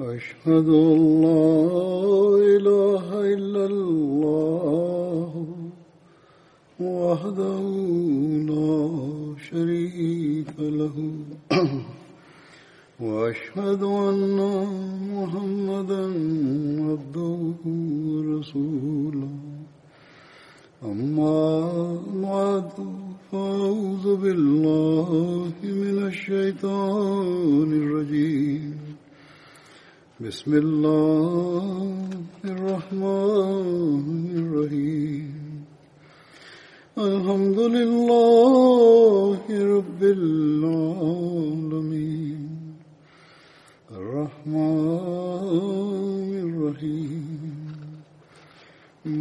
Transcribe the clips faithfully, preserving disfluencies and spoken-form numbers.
أشهد أن لا إله إلا الله وحده لا شريك له وأشهد أن محمدا عبده ورسوله أما بعد فأعوذ بالله من الشيطان الرجيم بسم الله الرحمن الرحيم الحمد لله رب العالمين الرحمن الرحيم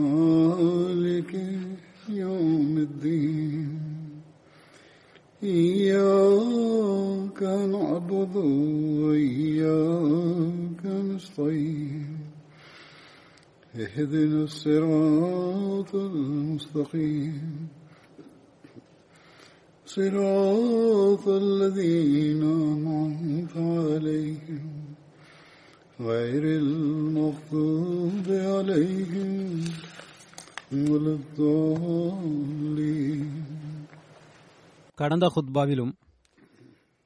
مالك يوم الدين إياك نعبد وإياك نستعين اهدنا الصراط المستقيم صراط الذين أنعمت عليهم غير المغضوب عليهم ولا الضالين. கடந்த ஹுத்பாவிலும்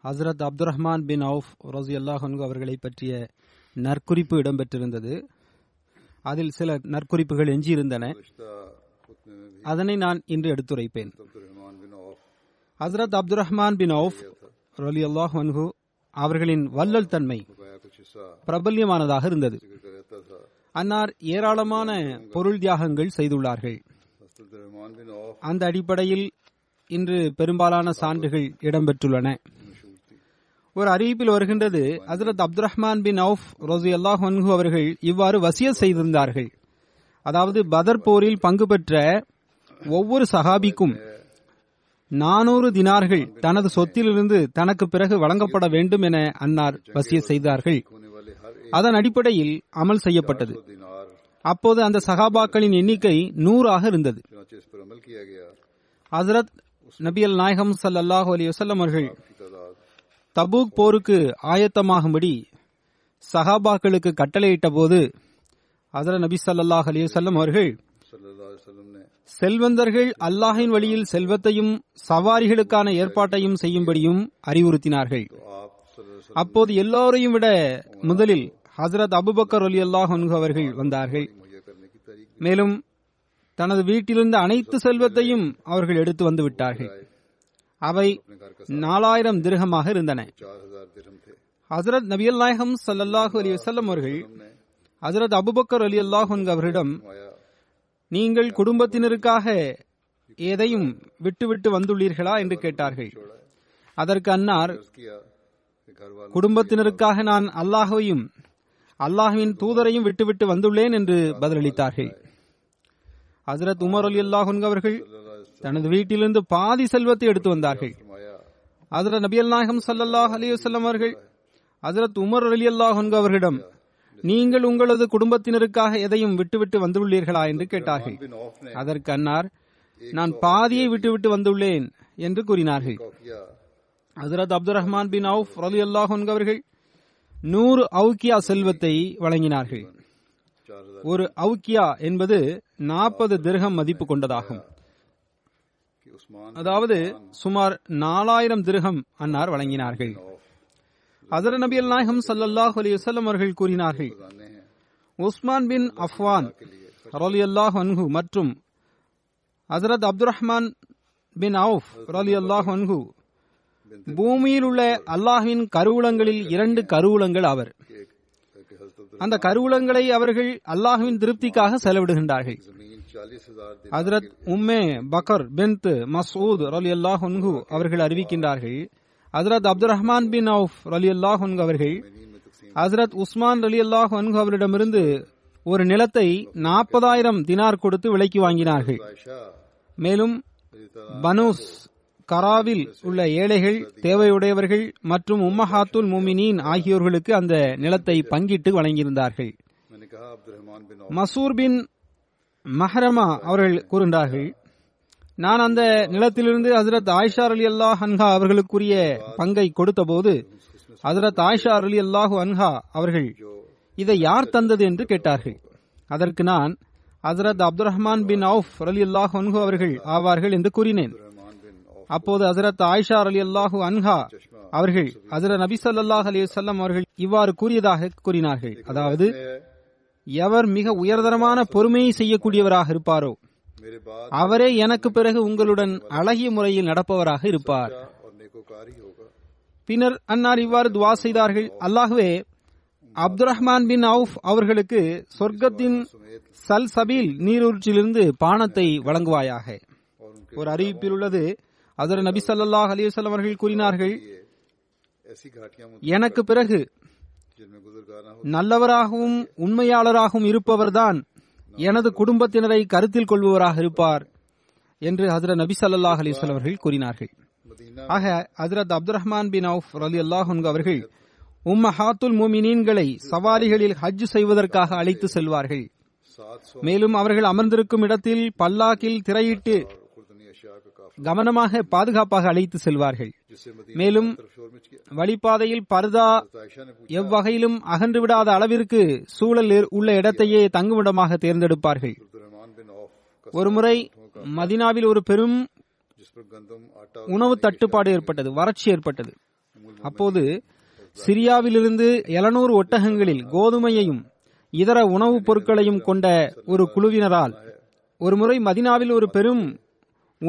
ஹசரத் Abdul Rahman bin Auf ரலியல்லாஹு அன்ஹு அவர்களை பற்றிய நற்குறிப்பு இடம்பெற்றிருந்தது. அதில் சில நற்குறிப்புகள் எஞ்சியிருந்தன. அதனை நான் இன்று எடுத்துரைப்பேன். ஹசரத் அப்துல் ரஹ்மான் பின் அவுஃப் ரலியல்லாஹு அன்ஹு அவர்களின் வள்ளல் தன்மை பிரபல்யமானதாக இருந்தது. அன்னார் ஏராளமான பொருள் தியாகங்கள் செய்துள்ளார்கள். அந்த அடிப்படையில் இன்று பெரும்பாலான சான்றுகள் இடம்பெற்றுள்ளன. ஒரு அறிவிப்பில் வருகின்றது, ஹசரத் அப்துல் ரஹ்மான் பின் அவுஃப் ரலியல்லாஹு அன்ஹு அவர்கள் இவ்வாறு வசியத் செய்திருந்தார்கள். அதாவது, பத்ர் போரில் பங்கு பெற்ற ஒவ்வொரு சஹாபிக்கும் நானூறு தினார்கள் தனது சொத்திலிருந்து தனக்கு பிறகு வழங்கப்பட வேண்டும் என அன்னார் வசியத் செய்தார்கள். அதன் அடிப்படையில் அமல் செய்யப்பட்டது. அப்போது அந்த சஹாபாக்களின் எண்ணிக்கை நூறாக இருந்தது. ஹசரத் நபியல் நாயகம் ஸல்லல்லாஹு அலைஹி வஸல்லம் அவர்கள் தபூக் போருக்கு ஆயத்தமாகும்படி சஹாபாக்களுக்கு கட்டளையிட்ட போது, ஹசரத் நபி ஸல்லல்லாஹு அலைஹி வஸல்லம் அவர்கள் செல்வந்தர்கள் அல்லாஹின் வழியில் செல்வத்தையும் சவாரிகளுக்கான ஏற்பாட்டையும் செய்யும்படியும் அறிவுறுத்தினார்கள். அப்போது எல்லோரையும் விட முதலில் ஹசரத் அபூபக்கர் ரலியல்லாஹு அன்ஹு அவர்கள் வந்தார்கள். மேலும் தனது வீட்டிலிருந்து அனைத்து செல்வத்தையும் அவர்கள் எடுத்து வந்து விட்டார்கள். அவை நாலாயிரம் திர்ஹமாக இருந்தன. ஹசரத் நபியல் நாயகம் ஸல்லல்லாஹு அலைஹி வஸல்லம் அவர்கள் ஹசரத் அபூபக்கர் ரலியல்லாஹு அன்ஹு அவர்களிடம், நீங்கள் குடும்பத்தினருக்காக எதையும் விட்டுவிட்டு வந்துள்ளீர்களா என்று கேட்டார்கள். அதற்கு அன்னார், குடும்பத்தினருக்காக நான் அல்லாஹையும் அல்லாஹ்வின் தூதரையும் விட்டுவிட்டு வந்துள்ளேன் என்று பதிலளித்தார்கள். ஹசரத் உமர் ரலியல்லாஹு அன்ஹு அவர்கள் தனது வீட்டிலிருந்து பாதி செல்வத்தை எடுத்து வந்தார்கள். ஹசரத் நபியல் நாயகம் ஸல்லல்லாஹு அலைஹி வஸல்லம் அவர்கள் ஹசரத் உமர் ரலியல்லாஹு அன்ஹு அவர்களிடம், நீங்கள் உங்களது குடும்பத்தினருக்காக எதையும் விட்டுவிட்டு வந்துள்ளீர்களா என்று கேட்டார்கள். அதற்கு அன்னார், நான் பாதியை விட்டுவிட்டு வந்துள்ளேன் என்று கூறினார்கள். ஹசரத் அப்துல் ரஹ்மான் பின் அவுஃப் ரலியல்லாஹு அன்ஹு அவர்கள் நூறு அவுக்கியா செல்வத்தை வழங்கினார்கள். ஒரு அவுக்கியா என்பது நாற்பது திர்ஹம் மதிப்பு கொண்டதாகும். அதாவது சுமார் நாலாயிரம் திர்ஹம் அன்னார் வழங்கினார்கள். ஹஜ்ரத் நபியல் நாயகம் ஸல்லல்லாஹு அலைஹி வஸல்லம் அவர்கள் கூறினார்கள், உஸ்மான் பின் அஃப்வான் ரலியல்லாஹு அன்ஹு மற்றும் ஹஜ்ரத் அப்துல் ரஹ்மான் பின் அவுஃப் ரலியல்லாஹு அன்ஹு பூமியில் உள்ள அல்லாஹ்வின் கருவூலங்களில் இரண்டு கருவூலங்கள் ஆவர். அந்த கருவூலங்களை அவர்கள் அல்லாஹ்வின் திருப்திக்காக செலவிடுகின்றார்கள். ஹஜ்ரத் உம்மே பக்கர் பின்த் மஸ்ஊத் ரலியல்லாஹு அன்ஹு அவர்கள் அறிவிக்கின்றார்கள், ஹஜ்ரத் அப்துல் ரஹ்மான் பின் அவுஃப் ரலியல்லாஹு அன்ஹு அவர்கள் ஹஜ்ரத் உஸ்மான் ரலியல்லாஹு அன்ஹு அவரிடமிருந்து ஒரு நிலத்தை நாற்பதாயிரம் தினார் கொடுத்து விலைக்கு வாங்கினார்கள். மேலும் பனூஸ் கராவில் உள்ள ஏழைகள், தேவையுடையவர்கள் மற்றும் உம்மஹாத்துல் முமினீன் ஆகியோர்களுக்கு அந்த நிலத்தை பங்கிட்டு வழங்கியிருந்தார்கள். மசூர் பின் மஹரமா அவர்கள் கூறுகின்றார்கள், நான் அந்த நிலத்திலிருந்து ஹசரத் ஆயிஷா ரலியல்லாஹு அன்ஹா அவர்களுக்குரிய பங்கை கொடுத்த போது ஹசரத் ஆயிஷா ரலியல்லாஹு அன்ஹா அவர்கள் இதை யார் தந்தது என்று கேட்டார்கள். அதற்கு நான் ஹசரத் அப்துல் ரஹ்மான் பின் அவுஃப் ரலியல்லாஹு அன்ஹு அவர்கள் ஆவார்கள் என்று கூறினேன். அப்போது ஹசரத் ஆயிஷா ரலியல்லாஹு அன்ஹா அவர்கள் ஹசரத் நபி ஸல்லல்லாஹு அலைஹி வஸல்லம் அவர்கள் இவ்வாறு கூறியதாக கூறினார்கள். அதாவது, எவர் மிக உயர்தரமான பொறுமையை செய்யக்கூடியவராக இருப்பாரோ அவரே எனக்கு பிறகு உங்களுடன் அழகிய முறையில் நடப்பவராக இருப்பார். பின்னர் அன்னார் இவ்வாறு துவா செய்தார்கள். அல்லாஹ்வே, அப்துல் ரஹ்மான் பின் அவுஃப் அவர்களுக்கு சொர்க்கத்தின் சல்சபீல் நீரூற்றிலிருந்து பானத்தை வழங்குவாயாக. ஒரு அறிவிப்பில் உள்ளது, ஹஜ்ரத் நபி ஸல்லல்லாஹு அலைஹி வஸல்லம் அவர்கள் கூறினார்கள், எனக்கு பிறகு நல்லவராகவும் உண்மையாளராகவும் இருப்பவர்தான் எனது குடும்பத்தினரை கருத்தில் கொள்பவராக இருப்பார் என்று ஹஜ்ரத் நபி ஸல்லல்லாஹு அலைஹி வஸல்லம் அவர்கள் கூறினார்கள். ஆக ஹஜ்ரத் அப்துல் ரஹ்மான் பின் அவுஃப் ரலியல்லாஹு அன்ஹு அவர்கள் உம்மஹாத்துல் முஃமினீன்களை சவாரிகளில் ஹஜ் செய்வதற்காக அழைத்து செல்வார்கள். மேலும் அவர்கள் அமர்ந்திருக்கும் இடத்தில் பல்லாக்கில் திரையிட்டு கவனமாக பாதுகாப்பாக அழைத்து செல்வார்கள். மேலும் வழிபாதையில் பர்தா எவ்வகையிலும் அகன்றுவிடாத அளவிற்கு சூழல் உள்ள இடத்தையே தங்குமிடமாக தேர்ந்தெடுப்பார்கள். ஒருமுறை மதீனாவில் ஒரு பெரும் உணவு தட்டுப்பாடு ஏற்பட்டது, வறட்சி ஏற்பட்டது. அப்போது சிரியாவிலிருந்து எழுநூறு ஒட்டகங்களில் கோதுமையையும் இதர உணவுப் பொருட்களையும் கொண்ட ஒரு குழுவினரால் ஒருமுறை மதீனாவில் ஒரு பெரும்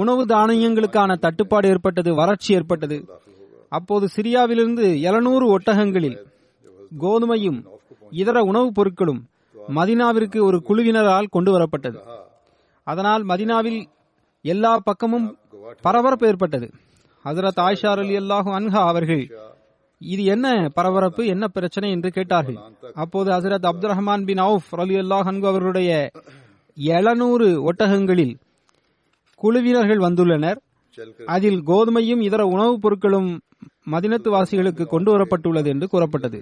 உணவு தானியங்களுக்கான தட்டுப்பாடு ஏற்பட்டது, வறட்சி ஏற்பட்டது. அப்போது சிரியாவிலிருந்து எழுநூறு ஒட்டகங்களில் கோதுமையும் இதர உணவுப் பொருட்களும் மதீனாவிற்கு ஒரு குழுவினரால் கொண்டு வரப்பட்டது. அதனால் மதீனாவில் எல்லா பக்கமும் பரபரப்பு ஏற்பட்டது. ஹஜ்ரத் ஆயிஷா ரலியல்லாஹு அன்ஹா அவர்கள் இது என்ன பரபரப்பு, என்ன பிரச்சனை என்று கேட்டார்கள். அப்போது ஹசரத் அப்துல் ரஹ்மான் பின் அவுஃப் ரலியல்லாஹு அன்ஹு அவர்களுடைய எழுநூறு ஒட்டகங்களில் குழுவினர்கள் வந்துள்ளனர், அதில் கோதுமையும் இதர உணவுப் பொருட்களும் மதினத்து வாசிகளுக்கு கொண்டு வரப்பட்டுள்ளது என்று கூறப்பட்டது.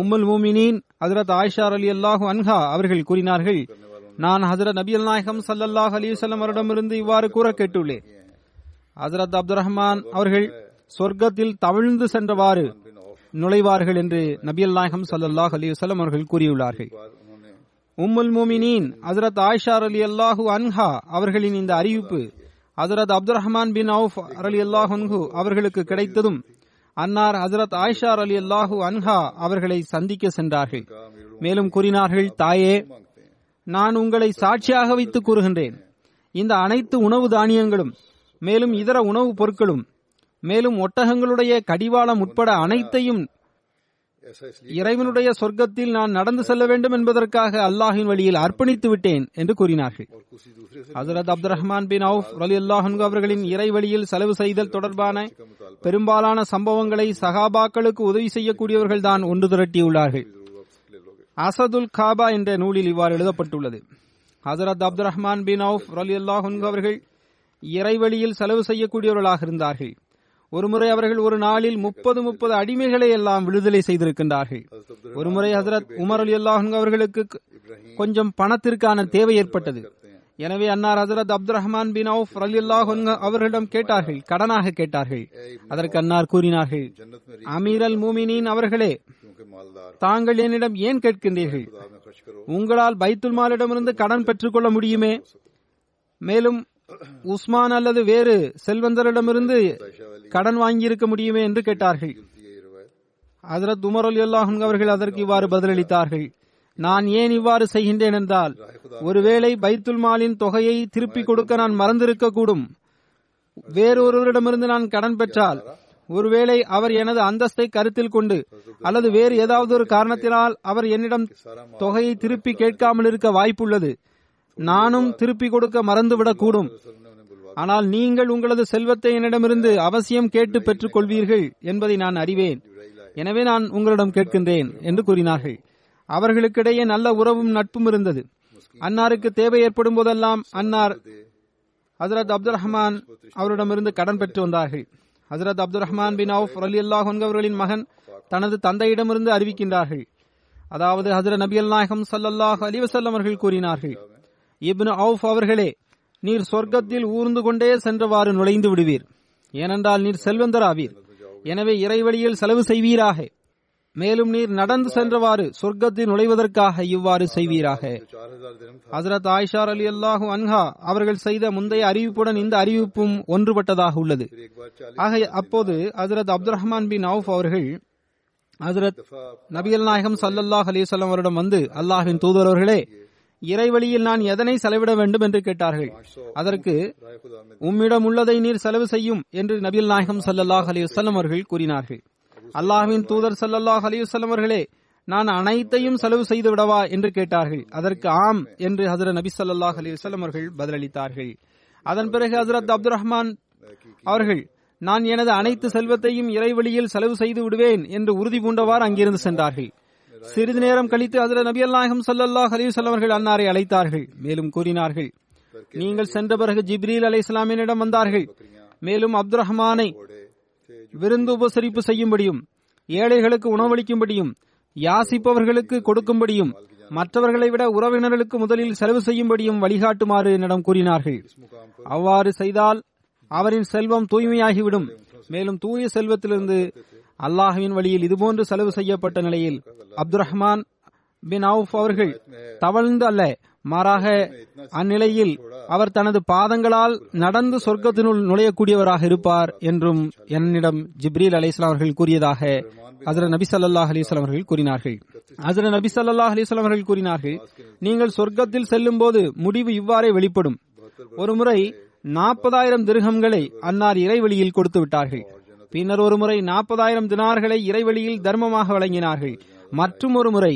உம்முல் முஃமினீன் ஹசரத் ஆயிஷா ரலியல்லாஹு அன்ஹா அவர்கள் கூறினார்கள், நான் ஹசரத் நபியல் நாயகம் ஸல்லல்லாஹு அலைஹி வஸல்லம் அவரிடமிருந்து இவ்வாறு கூற கேட்டுள்ளேன், ஹசரத் அப்துல் ரஹ்மான் அவர்கள் சொர்க்கத்தில் தவிழ்ந்து சென்றவாறு நுழைவார்கள் என்று நபியல் நாயகம் ஸல்லல்லாஹு அலைஹி வஸல்லம் அவர்கள் கூறியுள்ளார்கள். உம்முல் முஃமினீன் ஹஜ்ரத் ஆயிஷா ரலியல்லாஹு அன்ஹா அவர்களின் இந்த அறிவிப்பு ஹஜ்ரத் அப்துல் ரஹ்மான் பின் அவுஃப் ரலியல்லாஹு அன்ஹு அவர்களுக்கு கிடைத்ததும் அன்னார் ஹஜ்ரத் ஆயிஷா ரலியல்லாஹு அன்ஹா அவர்களை சந்திக்க சென்றார்கள். மேலும் கூறினார்கள், தாயே, நான் உங்களை சாட்சியாக வைத்து கூறுகின்றேன், இந்த அனைத்து உணவு தானியங்களும் மேலும் இதர உணவுப் பொருட்களும் மேலும் ஒட்டகங்களுடைய கடிவாளம் உட்பட அனைத்தையும் இறைவனுடைய சொர்க்கத்தில் நான் நடந்து செல்ல வேண்டும் என்பதற்காக அல்லாஹின் வழியில் அர்ப்பணித்து விட்டேன் என்று கூறினார்கள். ஹஜ்ரத் அப்துல் ரஹ்மான் பின் அவுஃப் ரலியல்லாஹு அன்ஹு அவர்களின் இறை வழியில் செலவு செய்தல் தொடர்பான பெரும்பாலான சம்பவங்களை சஹாபாக்களுக்கு உதவி செய்யக்கூடியவர்கள் தான் ஒன்று திரட்டியுள்ளார்கள். அசதுல் காபா என்ற நூலில் இவ்வாறு எழுதப்பட்டுள்ளது, ஹஜ்ரத் அப்துல் ரஹ்மான் பின் அவுஃப் ரலியல்லாஹு அன்ஹு அவர்கள் இறை வழியில் செலவு செய்யக்கூடியவர்களாக இருந்தார்கள். ஒருமுறை அவர்கள் ஒரு நாளில் முப்பது முப்பது அடிமைகளை எல்லாம் விடுதலை செய்திருக்கின்றார்கள். ஒருமுறை ஹசரத் உமர் ரலியல்லாஹு அன்ஹு அவர்களுக்கு கொஞ்சம் பணத்திற்கான தேவை ஏற்பட்டது. எனவே அன்னார் ஹசரத் அப்துல் ரஹ்மான் பின் அவுஃப் ரலியல்லாஹு அன்ஹு அவர்களிடம் கேட்டார்கள், கடனாக கேட்டார்கள். அதற்கு அன்னார் கூறினார்கள், அமீரல் முஃமினீன் அவர்களே, தாங்கள் என்னிடம் ஏன் கேட்கின்றீர்கள்? உங்களால் பைத்துல் மாலிடமிருந்து கடன் பெற்றுக்கொள்ள முடியுமே, மேலும் உஸ்மான் அல்லது வேறு செல்வந்தரிடமிருந்து கடன் வாங்கியிருக்க முடியுமே என்று கேட்டார்கள். ஹஜ்ரத் உமர் ரலியல்லாஹு அன்ஹு அவர்கள் அதற்கு இவ்வாறு பதிலளித்தார்கள், நான் ஏன் இவ்வாறு செய்கின்றேன் என்றால், ஒருவேளை பைத்துல் மாலின் தொகையை திருப்பி கொடுக்க நான் மறந்திருக்க கூடும், வேறொருவரிடமிருந்து நான் கடன் பெற்றால் ஒருவேளை அவர் எனது அந்தஸ்தை கருத்தில் கொண்டு அல்லது வேறு ஏதாவது ஒரு காரணத்தினால் அவர் என்னிடம் தொகையை திருப்பி கேட்காமல் இருக்க வாய்ப்புள்ளது, நானும் திருப்பி கொடுக்க மறந்துவிடக்கூடும். ஆனால் நீங்கள் உங்களது செல்வத்தை என்னிடமிருந்து அவசியம் கேட்டு பெற்றுக் கொள்வீர்கள் என்பதை நான் அறிவேன், எனவே நான் உங்களிடம் கேட்கின்றேன் என்று கூறினார்கள். அவர்களுக்கிடையே நல்ல உறவும் நட்பும் இருந்தது. அன்னாருக்கு தேவை ஏற்படும் போதெல்லாம் அன்னார் ஹஜ்ரத் அப்துல் ரஹ்மான் அவரிடமிருந்து கடன் பெற்று வந்தார்கள். ஹஜ்ரத் அப்துல் ரஹ்மான் பின் அவுஃப் ரலியல்லாஹு அன்ஹு அவர்களின் மகன் தனது தந்தையிடமிருந்து அறிவிக்கின்றார்கள். அதாவது ஹஜ்ரத் நபியல் நாயகம் ஸல்லல்லாஹு அலைஹி வஸல்லம் அவர்கள் கூறினார்கள், இப்னு அவுஃப் அவர்களே, நீர் சொர்க்கத்தில் ஊர்ந்து கொண்டே சென்றவாறு நுழைந்து விடுவீர், ஏனென்றால் நீர் செல்வந்தராவீர், எனவே இறைவழியில் செலவு செய்வீராக. மேலும் நீர் நடந்து சென்றவாறு சொர்க்கத்தில் நுழைவதற்காக இவ்வாறு செய்வீராக. ஹஜ்ரத் ஆயிஷா ரலியல்லாஹு அன்ஹா அவர்கள் செய்த முந்தைய அறிவிப்புடன் இந்த அறிவிப்பும் ஒன்றுபட்டதாக உள்ளது. ஆக அப்போது ஹஜ்ரத் அப்துல் ரஹ்மான் பின் அவுஃப் அவர்கள் ஹஜ்ரத் நபியல் நாயகம் ஸல்லல்லாஹு அலைஹி வஸல்லம் அவரிடம் வந்து, அல்லாஹ்வின் தூதர் அவர்களே, இறைவழியில் நான் எதனை செலவிட வேண்டும் என்று கேட்டார்கள். அதற்கு உம்மிடம் உள்ளதை நீர் செலவு செய்யும் என்று நபியல் நாயகம் ஸல்லல்லாஹு அலைஹி வஸல்லம் அவர்கள் கூறினார்கள். அல்லாஹ்வின் தூதர் ஸல்லல்லாஹு அலைஹி வஸல்லம் அவர்களே, நான் அனைத்தையும் செலவு செய்து விடவா என்று கேட்டார்கள். அதற்கு ஆம் என்று ஹஜ்ரத் நபி ஸல்லல்லாஹு அலைஹி வஸல்லம் அவர்கள் பதிலளித்தார்கள். அதன் பிறகு ஹஜ்ரத் அப்துல் ரஹ்மான் அவர்கள், நான் எனது அனைத்து செல்வத்தையும் இறைவழியில் செலவு செய்து விடுவேன் என்று உறுதி பூண்டவாறு அங்கிருந்து சென்றார்கள். சிறிது நேரம் கழித்து ஹஜ்ரத் நபியல் நாயகம் ஸல்லல்லாஹு அலைஹி வஸல்லம் அவர்கள் அன்னாரை அழைத்தார்கள். மேலும் கூறினார்கள், நீங்கள் சென்ற பிறகு ஜிப்ரீல் அலைஹிஸ்ஸலாமினிடம் வந்தார்கள். மேலும் அப்துல் ரஹ்மானை விருந்து உபசரிப்பு செய்யும்படியும், ஏழைகளுக்கு உணவளிக்கும்படியும், யாசிப்பவர்களுக்கு கொடுக்கும்படியும், மற்றவர்களை விட உறவினர்களுக்கு முதலில் செலவு செய்யும்படியும் வழிகாட்டுமாறு என்னிடம் கூறினார்கள். அவ்வாறு செய்தால் அவரின் செல்வம் தூய்மையாகிவிடும். மேலும் தூய செல்வத்திலிருந்து அல்லாஹ்வின் வழியில் இதுபோன்று செலவு செய்யப்பட்ட நிலையில் அப்துல் ரஹ்மான் பின் அவுஃப் அவர்கள் தவழ்ந்து அல்ல, மாறாக அந்நிலையில் அவர் தனது பாதங்களால் நடந்து சொர்க்கத்தினுள் நுழையக்கூடியவராக இருப்பார் என்றும் என்னிடம் ஜிப்ரீல் அலைஹிஸ்ஸலாம் அவர்கள் கூறியதாக ஹஜ்ரத் நபி ஸல்லல்லாஹு அலைஹி வஸல்லம் அவர்கள் கூறினார்கள். ஹஜ்ரத் நபி ஸல்லல்லாஹு அலைஹி வஸல்லம் அவர்கள் கூறினார்கள், நீங்கள் சொர்க்கத்தில் செல்லும் போது முடிவு இவ்வாறே வெளிப்படும். ஒருமுறை நாற்பதாயிரம் திர்ஹம்களை அன்னார் இறைவழியில் கொடுத்து விட்டார்கள். பின்னர் ஒருமுறை நாற்பதாயிரம் தினார்களை இறைவழியில் தர்மமாக வழங்கினார்கள். மற்றும் ஒரு முறை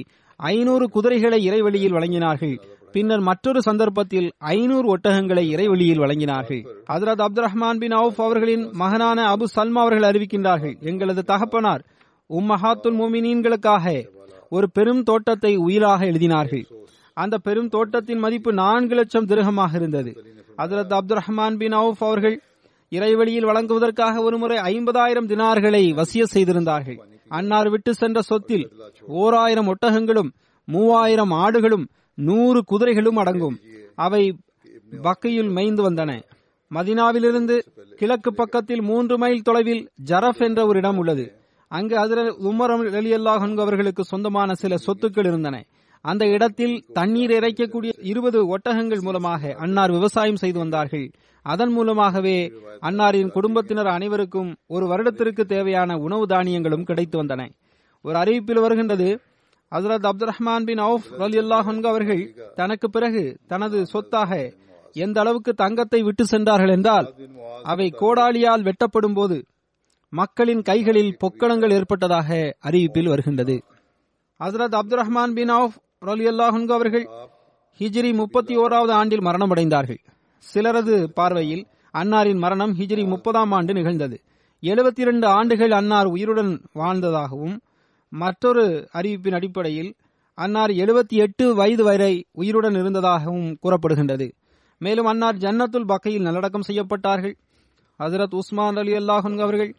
ஐநூறு குதிரைகளை இறைவழியில் வழங்கினார்கள். பின்னர் மற்றொரு சந்தர்ப்பத்தில் ஐநூறு ஒட்டகங்களை இறைவழியில் வழங்கினார்கள். ஹஜ்ரத் அப்துல் ரஹ்மான் பின் அவுஃப் அவர்களின் மகனான அபு சல்மா அவர்கள் அறிவிக்கின்றார்கள், எங்களது தகப்பனார் உம்மஹாத்துல் முஃமினீன்களுக்காக ஒரு பெரும் தோட்டத்தை உயிலாக எழுதினார்கள். அந்த பெரும் தோட்டத்தின் மதிப்பு நான்கு லட்சம் திர்ஹமாக இருந்தது. ஹஜ்ரத் அப்துல் ரஹ்மான் பின் அவுஃப் அவர்கள் இறைவழியில் வழங்குவதற்காக ஒருமுறை ஐம்பதாயிரம் தினார்களை வசிய செய்திருந்தார்கள். அன்னார் விட்டு சென்ற சொத்தில் ஓர் ஆயிரம் ஒட்டகங்களும் மூவாயிரம் ஆடுகளும் நூறு குதிரைகளும் அடங்கும். அவை பக்கையில் மேய்ந்து வந்தன. மதினாவிலிருந்து கிழக்கு பக்கத்தில் மூன்று மைல் தொலைவில் ஜரஃப் என்ற ஒரு இடம் உள்ளது. அங்கு ஹஜ்ரத் உமர் ரலியல்லாஹு அன்ஹு அவர்களுக்கு சொந்தமான சில சொத்துக்கள் இருந்தன. அந்த இடத்தில் தண்ணீர் இறைக்கக்கூடிய இருபது ஒட்டகங்கள் மூலமாக அன்னார் விவசாயம் செய்து வந்தார்கள். அதன் மூலமாகவே அன்னாரின் குடும்பத்தினர் அனைவருக்கும் ஒரு வருடத்திற்கு தேவையான உணவு தானியங்களும் கிடைத்து வந்தன. ஒரு அறிவிப்பில் வருகின்றது, ஹஜ்ரத் அப்துல் ரஹ்மான் பின் அவுஃப் ரலியல்லாஹு அன்ஹு அவர்கள் தனக்கு பிறகு தனது சொத்தாக எந்த அளவுக்கு தங்கத்தை விட்டு சென்றார்கள் என்றால், அவை கோடாலியால் வெட்டப்படும் போது மக்களின் கைகளில் பொக்களங்கள் ஏற்பட்டதாக அறிவிப்பில் வருகின்றது. ஹஜ்ரத் அப்துல் ரஹ்மான் பின் அவுஃப் ரலியல்லாஹு அன்ஹு அவர்கள் ஹிஜ்ரி முப்பத்தி ஓராவது ஆண்டில் மரணமடைந்தார்கள். சிலரது பார்வையில் அன்னாரின் மரணம் ஹிஜ்ரி முப்பதாம் ஆண்டு நிகழ்ந்தது. எழுபத்தி இரண்டு ஆண்டுகள் அன்னார் உயிருடன் வாழ்ந்ததாகவும், மற்றொரு அறிவிப்பின் அடிப்படையில் அன்னார் எழுபத்தி எட்டு வயது வரை உயிருடன் இருந்ததாகவும் கூறப்படுகின்றது. மேலும் அன்னார் ஜன்னத்துல் பக்கையில் நல்லடக்கம் செய்யப்பட்டார்கள். ஹஜ்ரத் உஸ்மான் ரலியல்லாஹு அன்ஹு அவர்கள்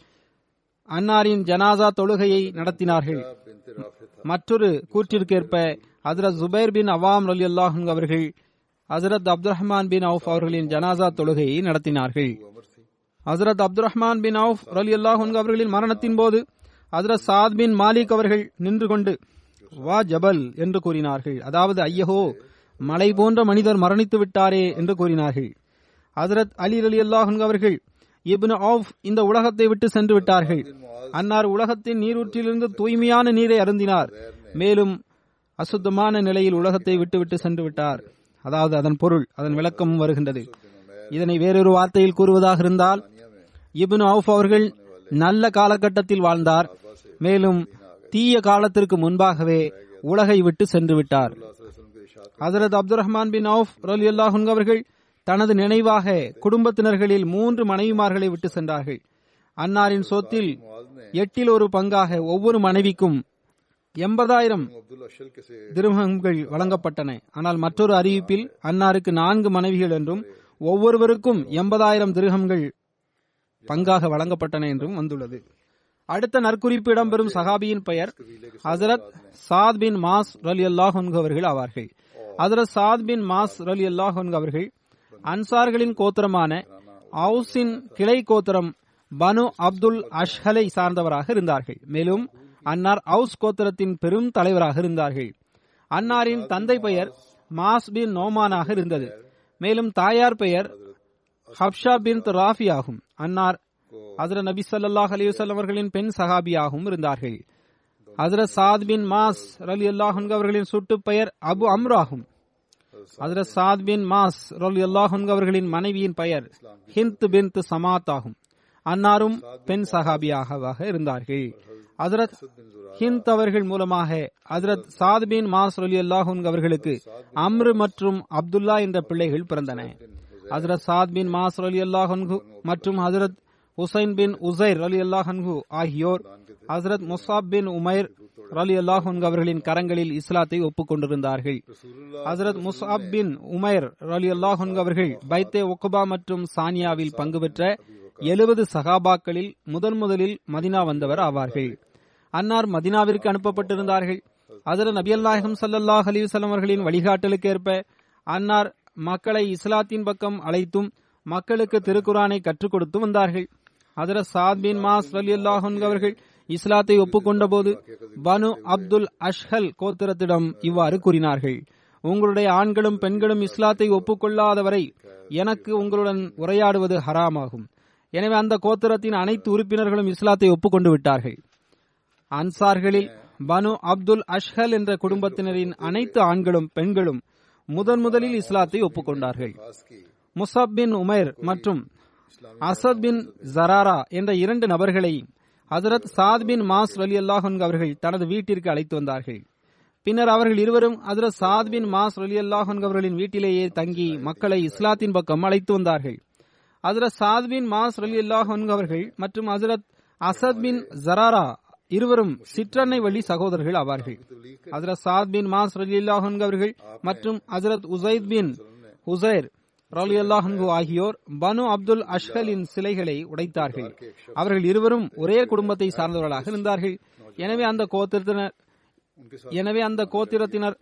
அன்னாரின் ஜனாசா தொழுகையை நடத்தினார்கள். மற்றொரு கூற்றிற்கேற்ப ஹஜ்ரத் ஜுபைர் பின் அவாம் ரலியல்லாஹு அன்ஹு அவர்கள் ஹஜ்ரத் அப்துல் ரஹ்மான் பின் அவுஃப் அவர்களின் ஜனாசா தொழுகையை நடத்தினார்கள். ஹஜ்ரத் அப்துல் ரஹ்மான் பின் அவுஃப் ரலியல்லாஹு அன்ஹு அவர்களின் மரணத்தின் போது ஹஜ்ரத் சாத் பின் மாலிக் அவர்கள் நின்று கொண்டு வா ஜபல் என்று கூறினார்கள். அதாவது, ஐயகோ, மலை போன்ற மனிதர் மரணித்து விட்டாரே என்று கூறினார்கள். ஹஜ்ரத் அலி ரலியல்லாஹு அன்ஹு அவர்கள் இப்னு அவுஃப் இந்த உலகத்தை விட்டு சென்று விட்டார்கள். அன்னார் உலகத்தின் நீரூற்றிலிருந்து தூய்மையான நீரை அருந்தினார். மேலும் அசுத்தமான நிலையில் உலகத்தை விட்டுவிட்டு சென்று விட்டார். அதாவது அதன் பொருள், அதன் விளக்கமும் வருகின்றது. இதனை வேறொரு வார்த்தையில் கூறுவதாக இருந்தால், இப்னு அவுஃப் அவர்கள் நல்ல காலகட்டத்தில் வாழ்ந்தார். மேலும் தீய காலத்திற்கு முன்பாகவே உலகை விட்டு சென்று விட்டார். ஹஜ்ரத் அப்துல் ரஹ்மான் பின் அவுஃப் ரலியல்லாஹு அன்ஹு அவர்கள் தனது நினைவாக குடும்பத்தினர்களில் மூன்று மனைவிமார்களை விட்டு சென்றார்கள். அன்னாரின் சொத்தில் எட்டில் ஒரு பங்காக ஒவ்வொரு மனைவிக்கும் எண்பதாயிரம் திருமணங்கள் வழங்கப்பட்டன. ஆனால் மற்றொரு அறிவிப்பில் அன்னாருக்கு நான்கு மனைவிகள் என்றும் ஒவ்வொருவருக்கும் எண்பதாயிரம் திருகங்கள் பங்காக வழங்கப்பட்டன என்றும் வந்துள்ளது. அடுத்த நற்குறிப்பு இடம்பெறும் சஹாபியின் பெயர் ஹஜ்ரத் சாத் பின் மாஸ் ரலியல்லாஹு அன்ஹு அவர்கள் ஆவார்கள். ஹஜ்ரத் சாத் பின் மாஸ் ரலியல்லாஹு அன்ஹு அவர்கள் அன்சார்களின் கோத்திரமான அவுஸின் கிளை கோத்திரம் பனு அப்துல் அஷ்ஹலை சார்ந்தவராக இருந்தார்கள். மேலும் அன்னார் அவுஸ் கோத்திரத்தின் பெரும் தலைவராக இருந்தார்கள். அன்னாரின் தந்தை பெயர் மாஸ் பின் நோமானாக இருந்தது. மேலும் தாயார் பெயர் ஹப்ஷா பின் ராஃபி ஆகும். அன்னார் ஹஜ்ரத் நபி ஸல்லல்லாஹு அலைஹி வஸல்லம் அவர்களின் பெண் சஹாபியாகவும் இருந்தார்கள். ஹஜ்ரத் சாத் பின் மாஸ் ரலியல்லாஹு அன்ஹு அவர்களின் சுட்டு பெயர் அபு அம்ர் ஆகும். ஹஜ்ரத் சாத் பின் மாஸ் ரலியல்லாஹு அன்ஹு அவர்களின் மனைவியின் பெயர் ஹிந்த் பின்த் சமாத் ஆகும். அன்னாரும் பெண் சஹாபியாக இருந்தார்கள். ஹஜ்ரத் ஹிந்த் அவர்கள் மூலமாக ஹஜ்ரத் சாத் பின் மாஸ் ரலியல்லாஹு அன்ஹு அவர்களுக்கு அம்ரு மற்றும் அப்துல்லா என்ற பிள்ளைகள் பிறந்தன. ஹஜ்ரத் சாத் பின் மாஸ் ரலியல்லாஹு அன்ஹு மற்றும் ஹஜ்ரத் ஹுசைன் பின் உசைர் ரலியல்லாஹு அன்ஹு ஆகியோர் ஹஜ்ரத் முஸாப் பின் உமைர் ரலியல்லாஹு அன்ஹு அவர்களின் கரங்களில் இஸ்லாத்தை ஒப்புக்கொண்டிருந்தார்கள். ஹஜ்ரத் முஸாப் பின் உமைர் ரலியல்லாஹு அன்ஹு அவர்கள் பைத்தே உக்பா மற்றும் சானியாவில் பங்கு பெற்ற எழுபது சஹாபாக்களில் முதன் முதலில் மதினா வந்தவர் ஆவார்கள். அன்னார் மதினாவிற்கு அனுப்பப்பட்டிருந்தார்கள். ஹஜ்ரத் நபி அல்லாஹிம் ஸல்லல்லாஹு அலைஹி வஸல்லம் அவர்களின் வழிகாட்டலுக்கு ஏற்ப அன்னார் மக்களை இஸ்லாத்தின் பக்கம் அழைத்தும் மக்களுக்கு திருக்குரானை கற்றுக் கொடுத்து வந்தார்கள். ஹஜ்ரத் சாத் பின் மாஸ் ரலியல்லாஹு அன்ஹு அவர்கள் இஸ்லாத்தை ஒப்புக்கொண்ட போது பனு அப்துல் அஷ்ஹல் கோத்திரத்திடம் இவ்வாறு கூறினார்கள்: உங்களுடைய ஆண்களும் பெண்களும் இஸ்லாத்தை ஒப்புக்கொள்ளாதவரை எனக்கு உங்களுடன் உரையாடுவது ஹராமாகும். எனவே அந்த கோத்திரத்தின் அனைத்து உறுப்பினர்களும் இஸ்லாத்தை ஒப்புக்கொண்டு விட்டார்கள். அன்சார்களில் பனு அப்துல் அஷ்ஹல் என்ற குடும்பத்தினரின் அனைத்து ஆண்களும் பெண்களும் முதன் முதலில் இஸ்லாத்தை ஒப்புக்கொண்டார்கள். முஸாப் பின் உமைர் மற்றும் அசத் பின் ஜராரா என்ற இரண்டு நபர்களையும் ஹஜ்ரத் சாத் பின் மாஸ் ரலியல்லாஹு அன்ஹு அவர்கள் தனது வீட்டிற்கு அழைத்து வந்தார்கள். பின்னர் அவர்கள் இருவரும் ஹஜ்ரத் சாத் பின் மாஸ் ரலியல்லாஹு அன்ஹு அவர்களின் வீட்டிலேயே தங்கி மக்களை இஸ்லாத்தின் பக்கம் அழைத்து வந்தார்கள். ஹஜ்ரத் சாத் பின் மாஸ் ரலியல்லாஹு அன்ஹு அவர்கள் மற்றும் ஹஜ்ரத் அசத் பின் ஜராரா இருவரும் சிற்றன்னை வழி சகோதரர்கள் ஆவார்கள். ஹஜ்ரத் சாத் பின் மாஸ் ரலியல்லாஹு அன்ஹு அவர்கள் மற்றும் ஹஜ்ரத் உசைத் பின் உசைர் ரலியல்லாஹு அன்ஹு ஆகியோர் பனு அப்துல் அஷ்ஹலின் சிலைகளை உடைத்தார்கள். அவர்கள் இருவரும் ஒரே குடும்பத்தை சார்ந்தவர்களாக இருந்தார்கள். எனவே அந்த கோத்திரத்தினர் எனவே அந்த கோத்திரத்தினர்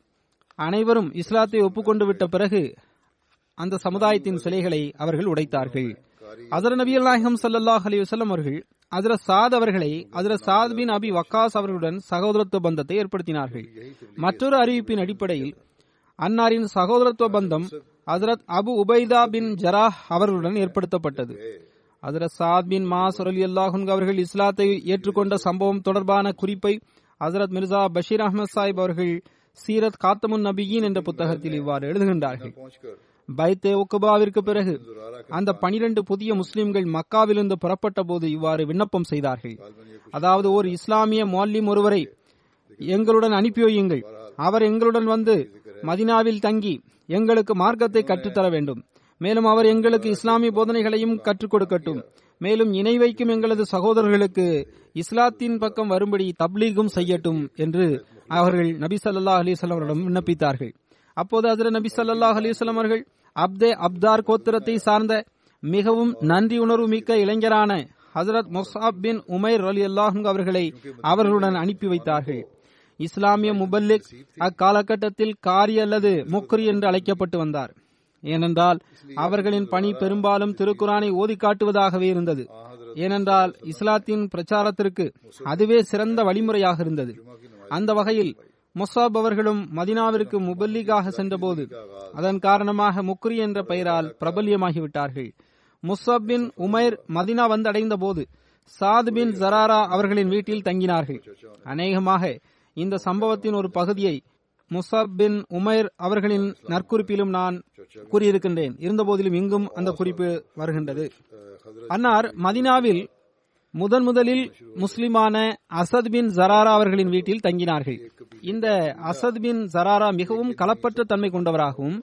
அனைவரும் இஸ்லாத்தை ஒப்புக்கொண்டு விட்ட பிறகு அந்த சமுதாயத்தின் சிலைகளை அவர்கள் உடைத்தார்கள். ஹஜ்ரத் நபி அலைஹிம் ஸல்லல்லாஹு அலைஹி வஸல்லம் அவர்கள் ஹஜ்ரத் சாத் அவர்களை ஹஜ்ரத் சாத் பின் அபி வக்காஸ் அவர்களுடன் சகோதரத்துவ பந்தத்தை ஏற்படுத்தினார்கள். மற்றொரு அறிவிப்பின் அடிப்படையில் அன்னாரின் சகோதரத்துவ பந்தம் ஹஜ்ரத் அபு உபைதா பின் ஜராஹ் அவர்களுடன் ஏற்படுத்தப்பட்டது. ஹஜ்ரத் சாத் பின் மாஸ் ரலியல்லாஹு அன்ஹு அவர்கள் இஸ்லாத்தை ஏற்றுக்கொண்ட சம்பவம் தொடர்பான குறிப்பை ஹஜ்ரத் மிர்சா பஷீர் அஹமத் சாஹிப் அவர்கள் சீரத் காத்தமுன் நபியின் என்ற புத்தகத்தில் இவ்வாறு எழுதுகின்றார்கள்: பைத்தே உக்பாவிற்கு பிறகு அந்த பனிரண்டு புதிய முஸ்லிம்கள் மக்காவிலிருந்து புறப்பட்ட போது இவ்வாறு விண்ணப்பம் செய்தார்கள். அதாவது, ஒரு இஸ்லாமிய மௌல்லிம் ஒருவரை எங்களுடன் அனுப்பிவையுங்கள். அவர் எங்களுடன் வந்து மதினாவில் தங்கி எங்களுக்கு மார்க்கத்தை கற்றுத்தர வேண்டும். மேலும் அவர் எங்களுக்கு இஸ்லாமிய போதனைகளையும் கற்றுக் கொடுக்கட்டும். மேலும் இணை வைக்கும் எங்களது சகோதரர்களுக்கு இஸ்லாத்தின் பக்கம் வரும்படி தப்லீகும் செய்யட்டும் என்று அவர்கள் நபி ஸல்லல்லாஹு அலைஹி வஸல்லம் அவர்களிடம் விண்ணப்பித்தார்கள். அப்போது ஹஜ்ரத் நபி ஸல்லல்லாஹு அலைஹி வஸல்லம் அவர்கள் அப்தே அப்தார் கோத்திரத்தை சார்ந்த மிகவும் நன்றி உணர்வு மிக்க இளைஞரான ஹஜ்ரத் முஸாப் பின் உமைர் ரலியல்லாஹு அன்ஹு அவர்களை அவர்களுடன் அனுப்பி வைத்தார்கள். இஸ்லாமிய முபல்லிக் அக்காலகட்டத்தில் காரி அல்லது முக்ரி என்று அழைக்கப்பட்டு வந்தார். ஏனென்றால் அவர்களின் பணி பெரும்பாலும் திருக்குரானை ஓதி காட்டுவதாகவே இருந்தது. ஏனென்றால் இஸ்லாத்தின் பிரச்சாரத்திற்கு அதுவே சிறந்த வழிமுறையாக இருந்தது. அந்த வகையில் முஸாப் அவர்களும் மதினாவிற்கு முபல்லிகாக சென்றபோது அதன் காரணமாக முக்ரி என்ற பெயரால் பிரபல்யமாகிவிட்டார்கள். முஸாப் பின் உமைர் மதினா வந்தடைந்த போது சாத் பின் ஜராரா அவர்களின் வீட்டில் தங்கினார்கள். அநேகமாக இந்த சம்பவத்தின் ஒரு பகுதியை முஸாப் பின் உமைர் அவர்களின் நற்குறிப்பிலும் நான் கூறியிருக்கின்றேன். இருந்தபோதிலும் இங்கும் அந்த குறிப்பு வருகின்றது. அன்னார் மதினாவில் முதன் முதலில் முஸ்லிமான அசத் பின் ஜராரா அவர்களின் வீட்டில் தங்கினார்கள். இந்த அசத் பின் ஜராரா மிகவும் களப்பற்ற தன்மை கொண்டவராகவும்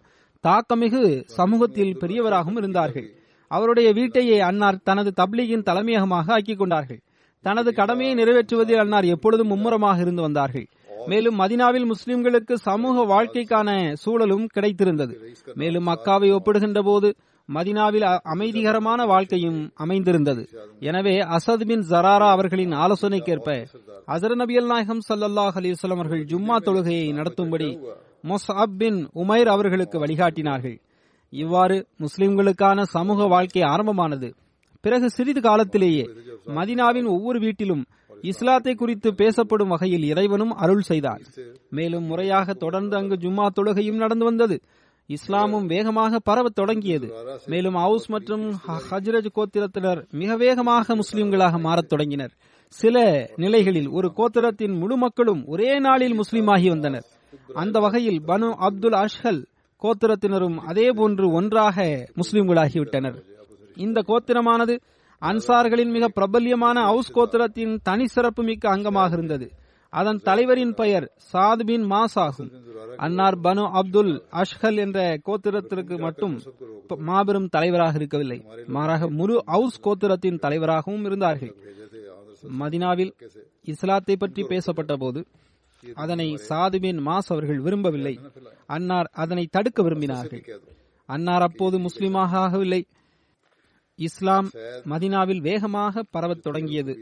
தாக்கமிகு சமூகத்தில் பெரியவராகவும் இருந்தார்கள். அவருடைய வீட்டையே அன்னார் தனது தப்லீகின் தலைமையகமாக ஆக்கிக் கொண்டார்கள். தனது கடமையை நிறைவேற்றுவதில் அன்னார் எப்பொழுதும் மும்முரமாக இருந்து வந்தார்கள். மேலும் மதினாவில் முஸ்லிம்களுக்கு சமூக வாழ்க்கைக்கான சூழலும் கிடைத்திருந்தது. மேலும் மக்காவை ஒப்பிடுகின்ற போது மதினாவில் அமைதிகரமான வாழ்க்கையும் அமைந்திருந்தது. எனவே அசத் பின் ஜராரா அவர்களின் ஆலோசனைக்கேற்ப ஹஜ்ரத் நபி நாயகம் ஸல்லல்லாஹு அலைஹி வஸல்லம் அவர்கள் ஜும்மா தொழுகையை நடத்தும்படி முஸாப் பின் உமைர் அவர்களுக்கு வழிகாட்டினார்கள். இவ்வாறு முஸ்லிம்களுக்கான சமூக வாழ்க்கை ஆரம்பமானது. பிறகு சிறிது காலத்திலேயே மதினாவின் ஒவ்வொரு வீட்டிலும் இஸ்லாத்தை குறித்து பேசப்படும் வகையில் இறைவனும் அருள் செய்தார். மேலும் முறையாக தொடர்ந்து அங்கு ஜும்மா தொழுகையும் நடந்து வந்தது. இஸ்லாமும் வேகமாக பரவ தொடங்கியது. மேலும் ஹவுஸ் மற்றும் ஹஜ்ரஜ் கோத்திரத்தினர் மிக வேகமாக முஸ்லிம்களாக மாறத் தொடங்கினர். சில நிலைகளில் ஒரு கோத்திரத்தின் முழு மக்களும் ஒரே நாளில் முஸ்லிமாகி வந்தனர். அந்த வகையில் பனு அப்துல் அஷ்ஹல் கோத்திரத்தினரும் அதே போன்று ஒன்றாக முஸ்லிம்களாகிவிட்டனர். இந்த கோத்திரமானது அன்சார்களின் மிக பிரபல்யமான ஹவுஸ் கோத்திரத்தின் தனி சிறப்பு மிக்க அங்கமாக இருந்தது. அதன் தலைவரின் பெயர் சாத் பின் மாஸ் ஆகும். அன்னார் பனு அப்துல் அஷ்ஹல் என்ற கோத்திரத்திற்கு மட்டும் மாபெரும் தலைவராக இருக்கவில்லை, மாறாக முழு ஹவுஸ் கோத்திரத்தின் தலைவராகவும் இருந்தார்கள். மதினாவில் இஸ்லாத்தை பற்றி பேசப்பட்ட போது அதனை சாத் பின் மாஸ் அவர்கள் விரும்பவில்லை. அன்னார் அதனை தடுக்க விரும்பினார்கள். அன்னார் அப்போது முஸ்லிமாக ஆகவில்லை. இஸ்லாம் மதினாவில் வேகமாக பரவத் தொடங்கியது.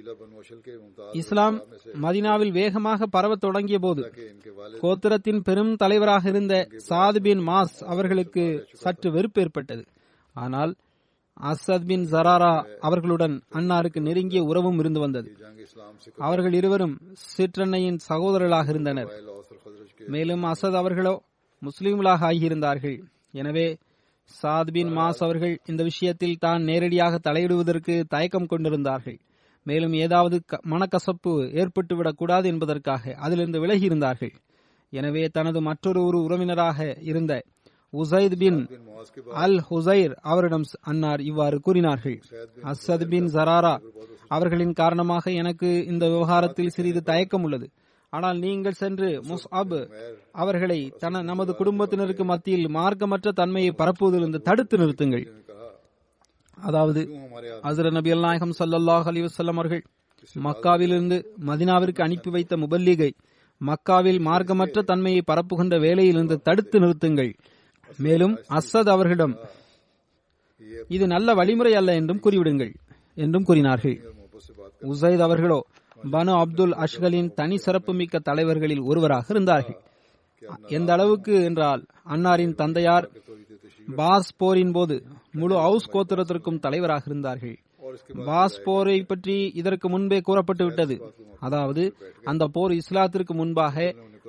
இஸ்லாம் மதினாவில் வேகமாக பரவத் தொடங்கிய போது கோத்திரத்தின் பெரும் தலைவராக இருந்த சாத் பின் மாஸ் அவர்களுக்கு சற்று வெறுப்பு ஏற்பட்டது. ஆனால் அசத் பின் ஜராரா அவர்களுடன் அன்னாருக்கு நெருங்கிய உறவும் இருந்து வந்தது. அவர்கள் இருவரும் சிற்றன்னையின் சகோதரர்களாக இருந்தனர். மேலும் அசத் அவர்களோ முஸ்லீம்களாக ஆகியிருந்தார்கள். எனவே சாத் பின் மாஸ் அவர்கள் இந்த விஷயத்தில் தான் நேரடியாக தலையிடுவதற்கு தயக்கம் கொண்டிருந்தார்கள். மேலும் ஏதாவது மனக்கசப்பு ஏற்பட்டுவிடக் கூடாது என்பதற்காக அதிலிருந்து விலகி இருந்தார்கள். எனவே தனது மற்றொரு ஒரு உறவினராக இருந்த உசைத் பின் அல் ஹுசைர் அவரிடம் அன்னார் இவ்வாறு கூறினார்கள்: அசத் பின் ஜராரா அவர்களின் காரணமாக எனக்கு இந்த விவகாரத்தில் சிறிது தயக்கம் உள்ளது. ஆனால் நீங்கள் சென்று முஸ்அப் அவர்களை தன நமது குடும்பத்தினருக்கு மத்தியில் மார்க்கமற்ற தன்மையை பரப்புவதிலிருந்து தடுத்து நிறுத்துங்கள். அதாவது ஹஸ்ரத் நபி நாயகம் ஸல்லல்லாஹு அலைஹி வஸல்லம் அவர்கள் மக்காவிலிருந்து மதினாவிற்கு அனுப்பி வைத்த முபல்லிகை மக்காவில் மார்க்கமற்ற தன்மையை பரப்புகின்ற வேலையிலிருந்து தடுத்து நிறுத்துங்கள். மேலும் அசத் அவர்களிடம் இது நல்ல வழிமுறை அல்ல என்றும் கூறிவிடுங்கள் என்றும் கூறினார்கள். உசைத் அவர்களோ பனு அப்துல் அஷ்கலின் தனி சிறப்பு மிக்க தலைவர்களில் ஒருவராக இருந்தார்கள். எந்த அளவுக்கு என்றால் அன்னாரின் தந்தையார் பாஸ் போரின் போது முழு ஹவுஸ் கோத்திரத்திற்கும் தலைவராக இருந்தார்கள். பாஸ் போரை பற்றி இதற்கு முன்பே கூறப்பட்டு விட்டது. அதாவது அந்த போர் இஸ்லாத்திற்கு முன்பாக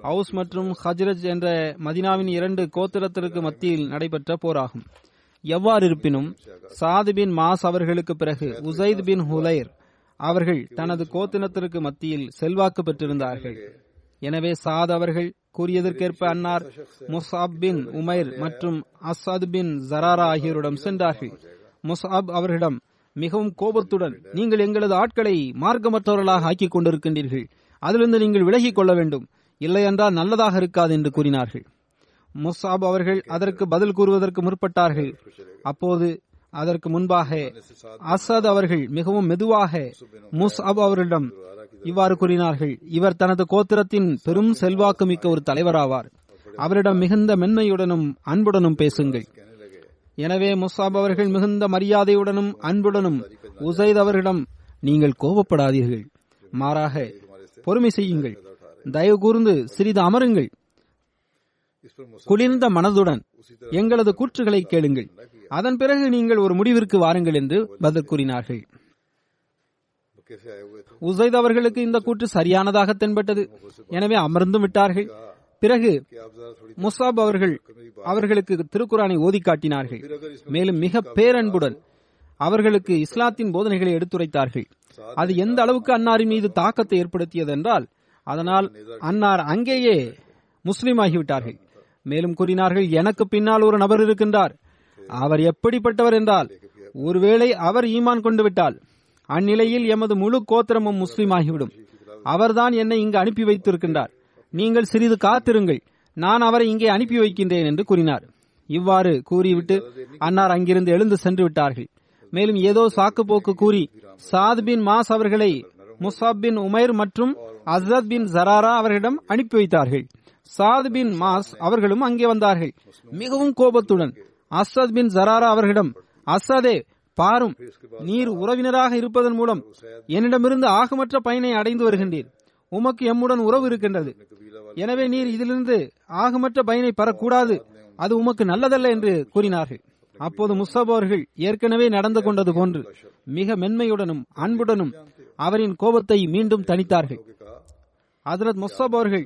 ஹவுஸ் மற்றும் ஹஜ்ரஜ் என்ற மதினாவின் இரண்டு கோத்திரத்திற்கு மத்தியில் நடைபெற்ற போராகும். எவ்வாறு இருப்பினும் சாத் பின் மாஸ் அவர்களுக்கு பிறகு உசைத் பின் ஹுலைர் அவர்கள் தனது கோத்திரத்திற்கு மத்தியில் செல்வாக்கு பெற்றிருந்தார்கள். எனவே சாத் அவர்கள் கூறியதற்கேற்ப அன்னார் முஸ்அப் பின் உமைர் மற்றும் அசத் பின் ஜராரா ஆகியோரிடம் சென்றார்கள். முஸ்அப் அவர்களிடம் மிகவும் கோபத்துடன், நீங்கள் எங்களது ஆட்களை மார்க்கமற்றவர்களாக ஆக்கிக் கொண்டிருக்கின்றீர்கள், அதிலிருந்து நீங்கள் விலகிக் கொள்ள வேண்டும், இல்லையென்றால் நல்லதாக இருக்காது என்று கூறினார்கள். முஸ்அப் அவர்கள் அதற்கு பதில் கூறுவதற்கு முற்பட்டார்கள். அப்போது அதற்கு முன்பாக அசத் அவர்கள் மிகவும் மெதுவாக முஸ்அப் அவர்களிடம் இவ்வாறு கூறினார்கள்: இவர் தனது கோத்திரத்தின் பெரும் செல்வாக்கு மிக்க ஒரு தலைவராவார், அவரிடம் மிகுந்த மென்மையுடனும் அன்புடனும் பேசுங்கள். எனவே முஸ்அப் அவர்கள் மிகுந்த மரியாதையுடனும் அன்புடனும் உசைத் அவர்களிடம், நீங்கள் கோபப்படாதீர்கள், மாறாக பொறுமை செய்யுங்கள், தயவு கூர்ந்து சிறிது அமருங்கள், குளிர்ந்த மனதுடன் எங்களது கூற்றுகளை கேளுங்கள், அதன் பிறகு நீங்கள் ஒரு முடிவிற்கு வாருங்கள் என்று பதில் கூறினார்கள். உசைத் அவர்களுக்கு இந்த கூற்று சரியானதாக தென்பட்டது. எனவே அமர்ந்து விட்டார்கள். பிறகு முஸ்அப் அவர்கள் அவர்களுக்கு திருக்குரானை ஓதி காட்டினார்கள். மேலும் மிக பேரன்புடன் அவர்களுக்கு இஸ்லாத்தின் போதனைகளை எடுத்துரைத்தார்கள். அது எந்த அளவுக்கு அன்னாரின் மீது தாக்கத்தை ஏற்படுத்தியது என்றால், அதனால் அன்னார் அங்கேயே முஸ்லீம் ஆகிவிட்டார்கள். மேலும் கூறினார்கள், எனக்கு பின்னால் ஒரு நபர் இருக்கின்றார். அவர் எப்படிப்பட்டவர் என்றால், ஒருவேளை அவர் ஈமான் கொண்டு விட்டால் அந்நிலையில் எமது முழு கோத்திரமும் முஸ்லீம் ஆகிவிடும். அவர்தான் என்னை இங்கு அனுப்பி வைத்திருக்கின்றார். நீங்கள் சிறிது காத்திருங்கள், நான் அவரை இங்கே அனுப்பி வைக்கின்றேன் என்று கூறினார். இவ்வாறு கூறிவிட்டு அன்னார் அங்கிருந்து எழுந்து சென்று விட்டார்கள். மேலும் ஏதோ சாக்கு போக்கு கூறி சாத் பின் மாஸ் அவர்களை முஸ்அப் பின் உமைர் மற்றும் அசத் பின் ஜராரா அவர்களிடம் அனுப்பி வைத்தார்கள். சாத் பின் மாஸ் அவர்களும் அங்கே வந்தார்கள். மிகவும் கோபத்துடன் அசத் பின் ஜராரா அவர்களிடம், அசதே பாரும், நீர் உறவினராக இருப்பதன் மூலம் என்னிடமிருந்து ஆகமற்ற பயனை அடைந்து வருகின்றீர். உமக்கு எம்முடன் உறவு இருக்கின்றது. எனவே நீர் இதிலிருந்து ஆகமற்ற பயனை பெறக்கூடாது, அது உமக்கு நல்லதல்ல என்று கூறினார்கள். அப்போது முஸ்அப் அவர்கள் ஏற்கனவே நடந்து கொண்டது போன்று மிக மென்மையுடனும் அன்புடனும் அவரின் கோபத்தை மீண்டும் தணித்தார்கள். ஹஜ்ரத் முஸ்அப் அவர்கள்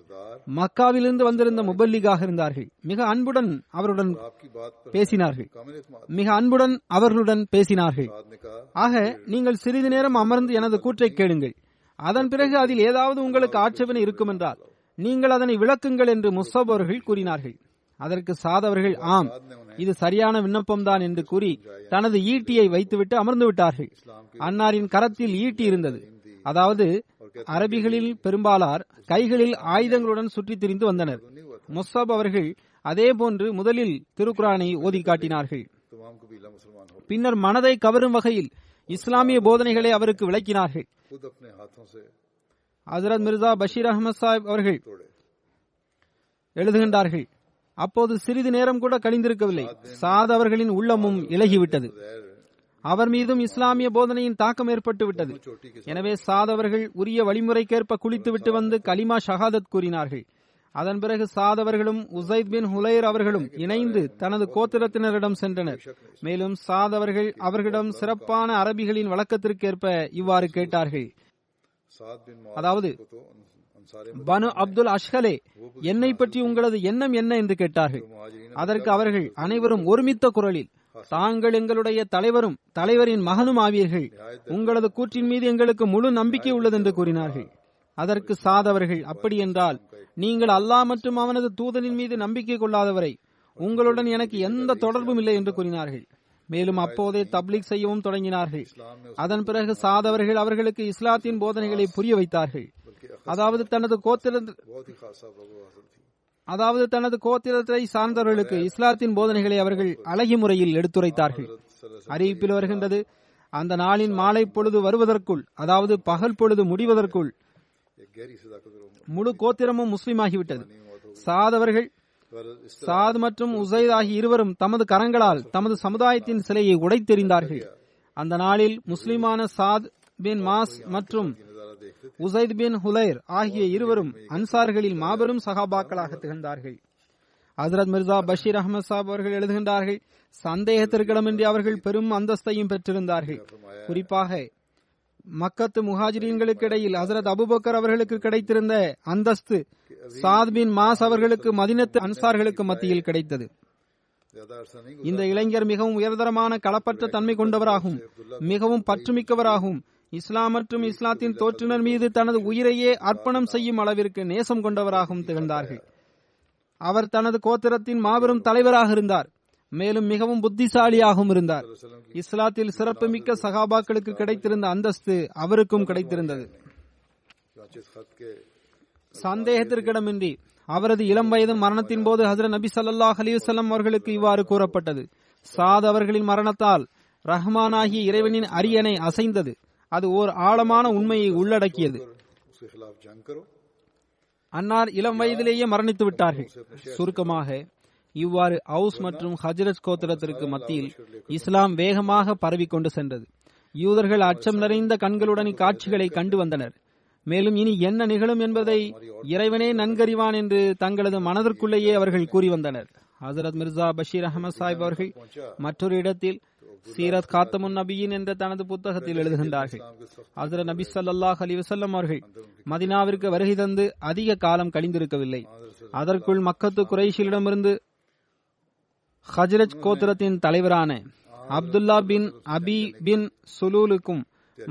மக்காவிலிருந்து வந்திருந்த முபல்லிகாக இருந்தார்கள். மிக அன்புடன் அவருடன் பேசினார்கள் மிக அன்புடன் அவர்களுடன் பேசினார்கள் ஆக நீங்கள் சிறிது நேரம் அமர்ந்து எனது கூற்றை கேளுங்கள், அதன் பிறகு அதில் ஏதாவது உங்களுக்கு ஆட்சேபனை இருக்கும் என்றால் நீங்கள் அதனை விளக்குங்கள் என்று முஸ்அப் அவர்கள் கூறினார்கள். அதற்கு சாத் அவர்கள் ஆம், இது சரியான விண்ணப்பம்தான் என்று கூறி தனது ஈட்டியை வைத்துவிட்டு அமர்ந்து விட்டார்கள். அன்னாரின் கரத்தில் ஈட்டி இருந்தது. அதாவது அரபிகளில் பெரும்பாலார் கைகளில் ஆயுதங்களுடன் சுற்றி திரிந்து வந்தனர். முஸ்அப் அவர்கள் அதே போன்று முதலில் திருக்குரானை ஓதி காட்டினார்கள். பின்னர் மனதை கவரும் வகையில் இஸ்லாமிய போதனைகளை அவருக்கு விளக்கினார்கள். ஹஜ்ரத் மிர்சா பஷீர் அஹமத் சாஹிப் அவர்கள் எழுதுகின்றார்கள், அப்போது சிறிது நேரம் கூட கழிந்திருக்கவில்லை, சாத் அவர்களின் உள்ளமும் இலகிவிட்டது. அவர் மீதும் இஸ்லாமிய போதனையின் தாக்கம் ஏற்பட்டு விட்டது. எனவே சாத் அவர்கள் உரிய வழிமுறைக்கேற்ப குளித்துவிட்டு வந்து கலிமா ஷஹாதத் கூறினார்கள். அதன் பிறகு சாத் அவர்களும் உசைத் பின் ஹுலைர் அவர்களும் இணைந்து தனது கோத்திரத்தினரிடம் சென்றனர். மேலும் சாத் அவர்கள் அவர்களிடம் சிறப்பான அரபிகளின் வழக்கத்திற்கேற்ப இவ்வாறு கேட்டார்கள், அதாவது பனு அப்துல் அஷ்ஹலே, என்னை பற்றி உங்களது எண்ணம் என்ன என்று கேட்டார்கள். அதற்கு அவர்கள் அனைவரும் ஒருமித்த குரலில், தாங்கள் எங்களுடைய தலைவரும் தலைவரின் மகனும் ஆவீர்கள், உங்களது கூற்றின் மீது எங்களுக்கு முழு நம்பிக்கை உள்ளது என்று கூறினார்கள். அதற்கு சாத் அவர்கள், அப்படி என்றால் நீங்கள் அல்லாஹ் மற்றும் அவனது தூதனின் மீது நம்பிக்கை கொள்ளாதவரை உங்களுடன் எனக்கு எந்த தொடர்பும் இல்லை என்று கூறினார்கள். மேலும் அப்போதே தப்லீக் செய்யவும் தொடங்கினார்கள். அதன் பிறகு சாத் அவர்கள் அவர்களுக்கு இஸ்லாத்தின் போதனைகளை புரிய வைத்தார்கள். அதாவது தனது கோத்திர அதாவது தனது கோத்திரத்தை சார்ந்தவர்களுக்கு இஸ்லாத்தின் போதனைகளை அவர்கள் அழகிய முறையில் எடுத்துரைத்தார்கள். அறிவிப்பில் வருகின்றது, அந்த நாளின் மாலை பொழுது வருவதற்குள், அதாவது பகல் பொழுது முடிவதற்குள் முழு கோத்திரமும் முஸ்லீம் ஆகிவிட்டது. சாத் அவர்கள் சாத் மற்றும் உசைத் ஆகிய இருவரும் தமது கரங்களால் தமது சமுதாயத்தின் சிலையை உடைத்தெறிந்தார்கள். அந்த நாளில் முஸ்லிமான சாத் பின் மாஸ் மற்றும் உசைத் பின் ஹுலைர் ஆகிய இருவரும் அன்சார்களில் மாபெரும் சகாபாக்களாக திகழ்ந்தார்கள். ஹஜ்ரத் மிர்சா பஷீர் அஹமத் சாஹிப் அவர்கள் எழுதுகின்றார்கள், சந்தேகத்திற்கிடமின்றி அவர்கள் பெரும் அந்தஸ்தையும் பெற்றிருந்தார்கள். குறிப்பாக மக்கத்து முஹாஜிரீன்களுக்கு இடையில் ஹஜ்ரத் அபுபக்கர் அவர்களுக்கு கிடைத்திருந்த அந்தஸ்து சாத் பின் மாஸ் அவர்களுக்கு மதீனத்து அன்சார்களுக்கு மத்தியில் கிடைத்தது. இந்த இளைஞர் மிகவும் உயர்தரமான களப்பற்ற தன்மை கொண்டவராகவும் மிகவும் பற்றுமிக்கவராகவும் இஸ்லாம் மற்றும் இஸ்லாத்தின் தோற்றுனர் மீது தனது உயிரையே அர்ப்பணம் செய்யும் அளவிற்கு நேசம் கொண்டவராகவும் திகழ்ந்தார்கள். அவர் தனது கோத்திரத்தின் மாபெரும் தலைவராக இருந்தார். மேலும் மிகவும் புத்திசாலியாகவும் இருந்தார். இஸ்லாத்தில் சிறப்புமிக்க சகாபாக்களுக்கு கிடைத்திருந்த அந்தஸ்து அவருக்கும் கிடைத்திருந்தது. சந்தேகத்திற்கிடமின்றி அவரது இளம் வயது மரணத்தின் போது ஹஜ்ரத் நபி ஸல்லல்லாஹு அலைஹி வஸல்லம் அவர்களுக்கு இவ்வாறு கூறப்பட்டது, சாத் அவர்களின் மரணத்தால் ரஹ்மானாகிய இறைவனின் அரியணை அசைந்தது. அது ஓர் ஆழமான உண்மையை உள்ளடக்கியது. அன்னார் இளம் வயதிலேயே மரணித்து விட்டார்கள். சுருக்கமாக இவ்வாறு ஹவுஸ் மற்றும் ஹஜ்ரத் கோத்திரத்திற்கு மத்தியில் இஸ்லாம் வேகமாக பரவிக்கொண்டு சென்றது. யூதர்கள் அச்சம் நிறைந்த கண்களுடன் இக்காட்சிகளை கண்டு வந்தனர். மேலும் இனி என்ன நிகழும் என்பதை இறைவனே நன்கறிவான் என்று தங்களது மனதிற்குள்ளேயே அவர்கள் கூறி வந்தனர். ஹஜ்ரத் மிர்சா பஷீர் அஹமத் சாஹிப் அவர்கள் மற்றொரு இடத்தில் சீரத் காத்தமுன் நபியின் என்ற தனது புத்தகத்தில் எழுதுகின்றார்கள், ஹஜ்ரத் நபி ஸல்லல்லாஹு அலைஹி வஸல்லம் அவர்கள் மதீனாவிற்கு வருகை தந்து அதிக காலம் கழிந்திருக்கவில்லை. அதற்குள் மக்கத்து குறைஷிலிடமிருந்து ஹஜ்ரஜ் கோத்திரத்தின் தலைவரான அப்துல்லா பின் அபி பின் சுலூலுக்கும்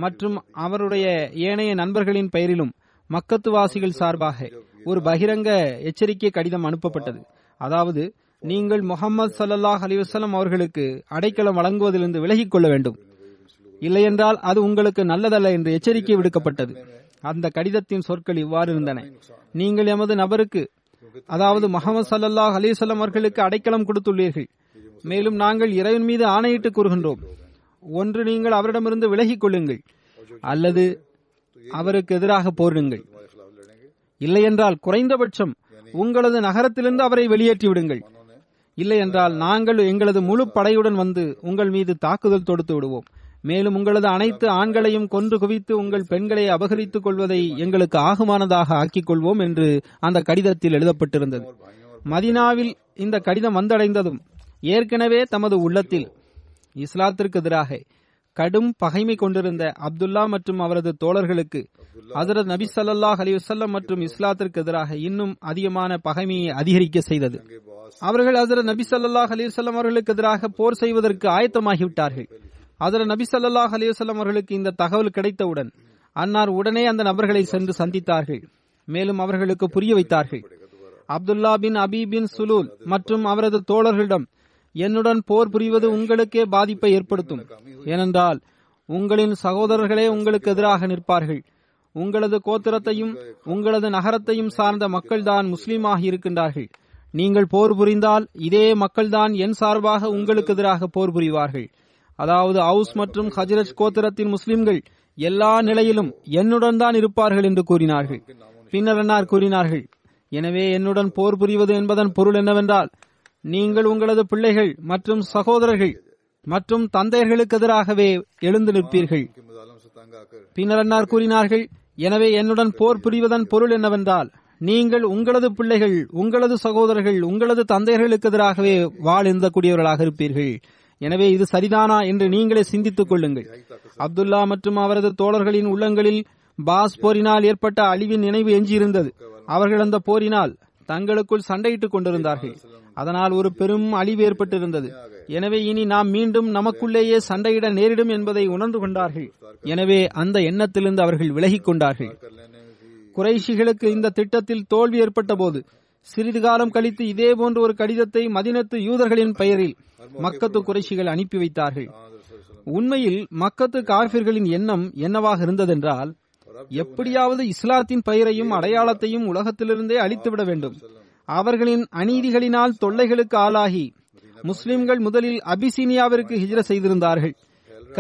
மற்றும் அவருடைய ஏனைய நண்பர்களின் பெயரிலும் மக்கத்து வாசிகள் சார்பாக ஒரு பகிரங்க எச்சரிக்கை கடிதம் அனுப்பப்பட்டது. அதாவது நீங்கள் முகமது ஸல்லல்லாஹு அலைஹி வஸல்லம் அவர்களுக்கு அடைக்கலம் வழங்குவதிலிருந்து விலகிக் கொள்ள வேண்டும், இல்லையென்றால் அது உங்களுக்கு நல்லதல்ல என்று எச்சரிக்கை விடுக்கப்பட்டது. அந்த கடிதத்தின் சொற்கள் இவ்வாறு இருந்தன, நீங்கள் எமது நபருக்கு, அதாவது முகமது ஸல்லல்லாஹு அலைஹி வஸல்லம் அவர்களுக்கு அடைக்கலம் கொடுத்துள்ளீர்கள். மேலும் நாங்கள் இறைவன் மீது ஆணையிட்டு கூறுகின்றோம், ஒன்று நீங்கள் அவரிடமிருந்து விலகிக் கொள்ளுங்கள் அல்லது அவருக்கு எதிராக போரிடுங்கள், இல்லையென்றால் குறைந்தபட்சம் உங்களது நகரத்திலிருந்து அவரை வெளியேற்றி விடுங்கள், இல்லை என்றால் நாங்கள் எங்களது முழு படையுடன் வந்து உங்கள் மீது தாக்குதல் தொடுத்து விடுவோம். மேலும் உங்களது அனைத்து ஆண்களையும் கொன்று குவித்து உங்கள் பெண்களை அபகரித்துக் கொள்வதை எங்களுக்கு ஆகுமானதாக ஆக்கிக் கொள்வோம் என்று அந்த கடிதத்தில் எழுதப்பட்டிருந்தது. மதீனாவில் இந்த கடிதம் வந்தடைந்ததும் ஏற்கனவே தமது உள்ளத்தில் இஸ்லாத்திற்கு எதிராக கடும் பகைமை கொண்டிருந்த அப்துல்லா மற்றும் அவரது தோழர்களுக்கு ஹஜ்ரத் நபி ஸல்லல்லாஹு அலைஹி வஸல்லம் மற்றும் இஸ்லாத்திற்கு எதிராக இன்னும் அதிகமான பகைமையை அதிகரிக்க செய்தது. அவர்கள் ஹஜ்ரத் நபி ஸல்லல்லாஹு அலைஹி வஸல்லம் அவர்களுக்கு எதிராக போர் செய்வதற்கு ஆயத்தமாகிவிட்டார்கள். ஹஜ்ரத் நபி ஸல்லல்லாஹு அலைஹி வஸல்லம் அவர்களுக்கு இந்த தகவல் கிடைத்தவுடன் அன்னார் உடனே அந்த நபர்களை சென்று சந்தித்தார்கள். மேலும் அவர்களுக்கு புரிய வைத்தார்கள். அப்துல்லா பின் அபி பின் சுலூல் மற்றும் அவரது தோழர்களிடம், என்னுடன் போர் புரிவது உங்களுக்கே பாதிப்பை ஏற்படுத்தும். ஏனென்றால் உங்களின் சகோதரர்களே உங்களுக்கு எதிராக நிற்பார்கள். உங்களது கோத்திரத்தையும் உங்களது நகரத்தையும் சார்ந்த மக்கள்தான் முஸ்லீமாக இருக்கின்றார்கள். நீங்கள் போர் புரிந்தால் இதே மக்கள்தான் என் சார்பாக உங்களுக்கு எதிராக போர் புரிவார்கள். அதாவது அவுஸ் மற்றும் ஹஜ்ரஜ் கோத்திரத்தின் முஸ்லிம்கள் எல்லா நிலையிலும் என்னுடன் தான் இருப்பார்கள் என்று கூறினார்கள். பின்னர் அன்னார் கூறினார்கள், எனவே என்னுடன் போர் புரிவது என்பதன் பொருள் என்னவென்றால், நீங்கள் உங்களது பிள்ளைகள் மற்றும் சகோதரர்கள் மற்றும் தந்தையர்களுக்கு எதிராகவே எழுந்து நிற்பீர்கள். பின்னர் அன்னார் கூறினார்கள், எனவே என்னுடன் போர் புரிவதன் பொருள் என்னவென்றால், நீங்கள் உங்களது பிள்ளைகள் உங்களது சகோதரர்கள் உங்களது தந்தையர்களுக்கு எதிராகவே வாழ் எந்தக்கூடியவர்களாக இருப்பீர்கள். எனவே இது சரிதானா என்று நீங்களே சிந்தித்துக் கொள்ளுங்கள். அப்துல்லா மற்றும் அவரது தோழர்களின் உள்ளங்களில் பாஸ் போரினால் ஏற்பட்ட அழிவின் நினைவு எஞ்சியிருந்தது. அவர்கள் அந்த போரினால் தங்களுக்குள் சண்டையிட்டுக் கொண்டிருந்தார்கள். அதனால் ஒரு பெரும் அழிவு ஏற்பட்டிருந்தது. எனவே இனி நாம் மீண்டும் நமக்குள்ளேயே சண்டையிட நேரிடும் என்பதை உணர்ந்து கொண்டார்கள். எனவே அந்த எண்ணத்திலிருந்து அவர்கள் விலகிக் கொண்டார்கள். குறைஷிகளுக்கு இந்த திட்டத்தில் தோல்வி ஏற்பட்ட போது சிறிது காலம் கழித்து இதேபோன்ற ஒரு கடிதத்தை மதீனத்து யூதர்களின் பெயரில் மக்கத்து குறைஷிகள் அனுப்பி வைத்தார்கள். உண்மையில் மக்கத்து காஃபிர்களின் எண்ணம் என்னவாக இருந்ததென்றால், எப்படியாவது இஸ்லாத்தின் பெயரையும் அடையாளத்தையும் உலகத்திலிருந்தே அழித்துவிட வேண்டும். அவர்களின் அநீதிகளினால் தொல்லைகளுக்கு ஆளாகி முஸ்லிம்கள் முதலில் அபிசீனியாவிற்கு ஹிஜ்ரா செய்திருந்தார்கள்.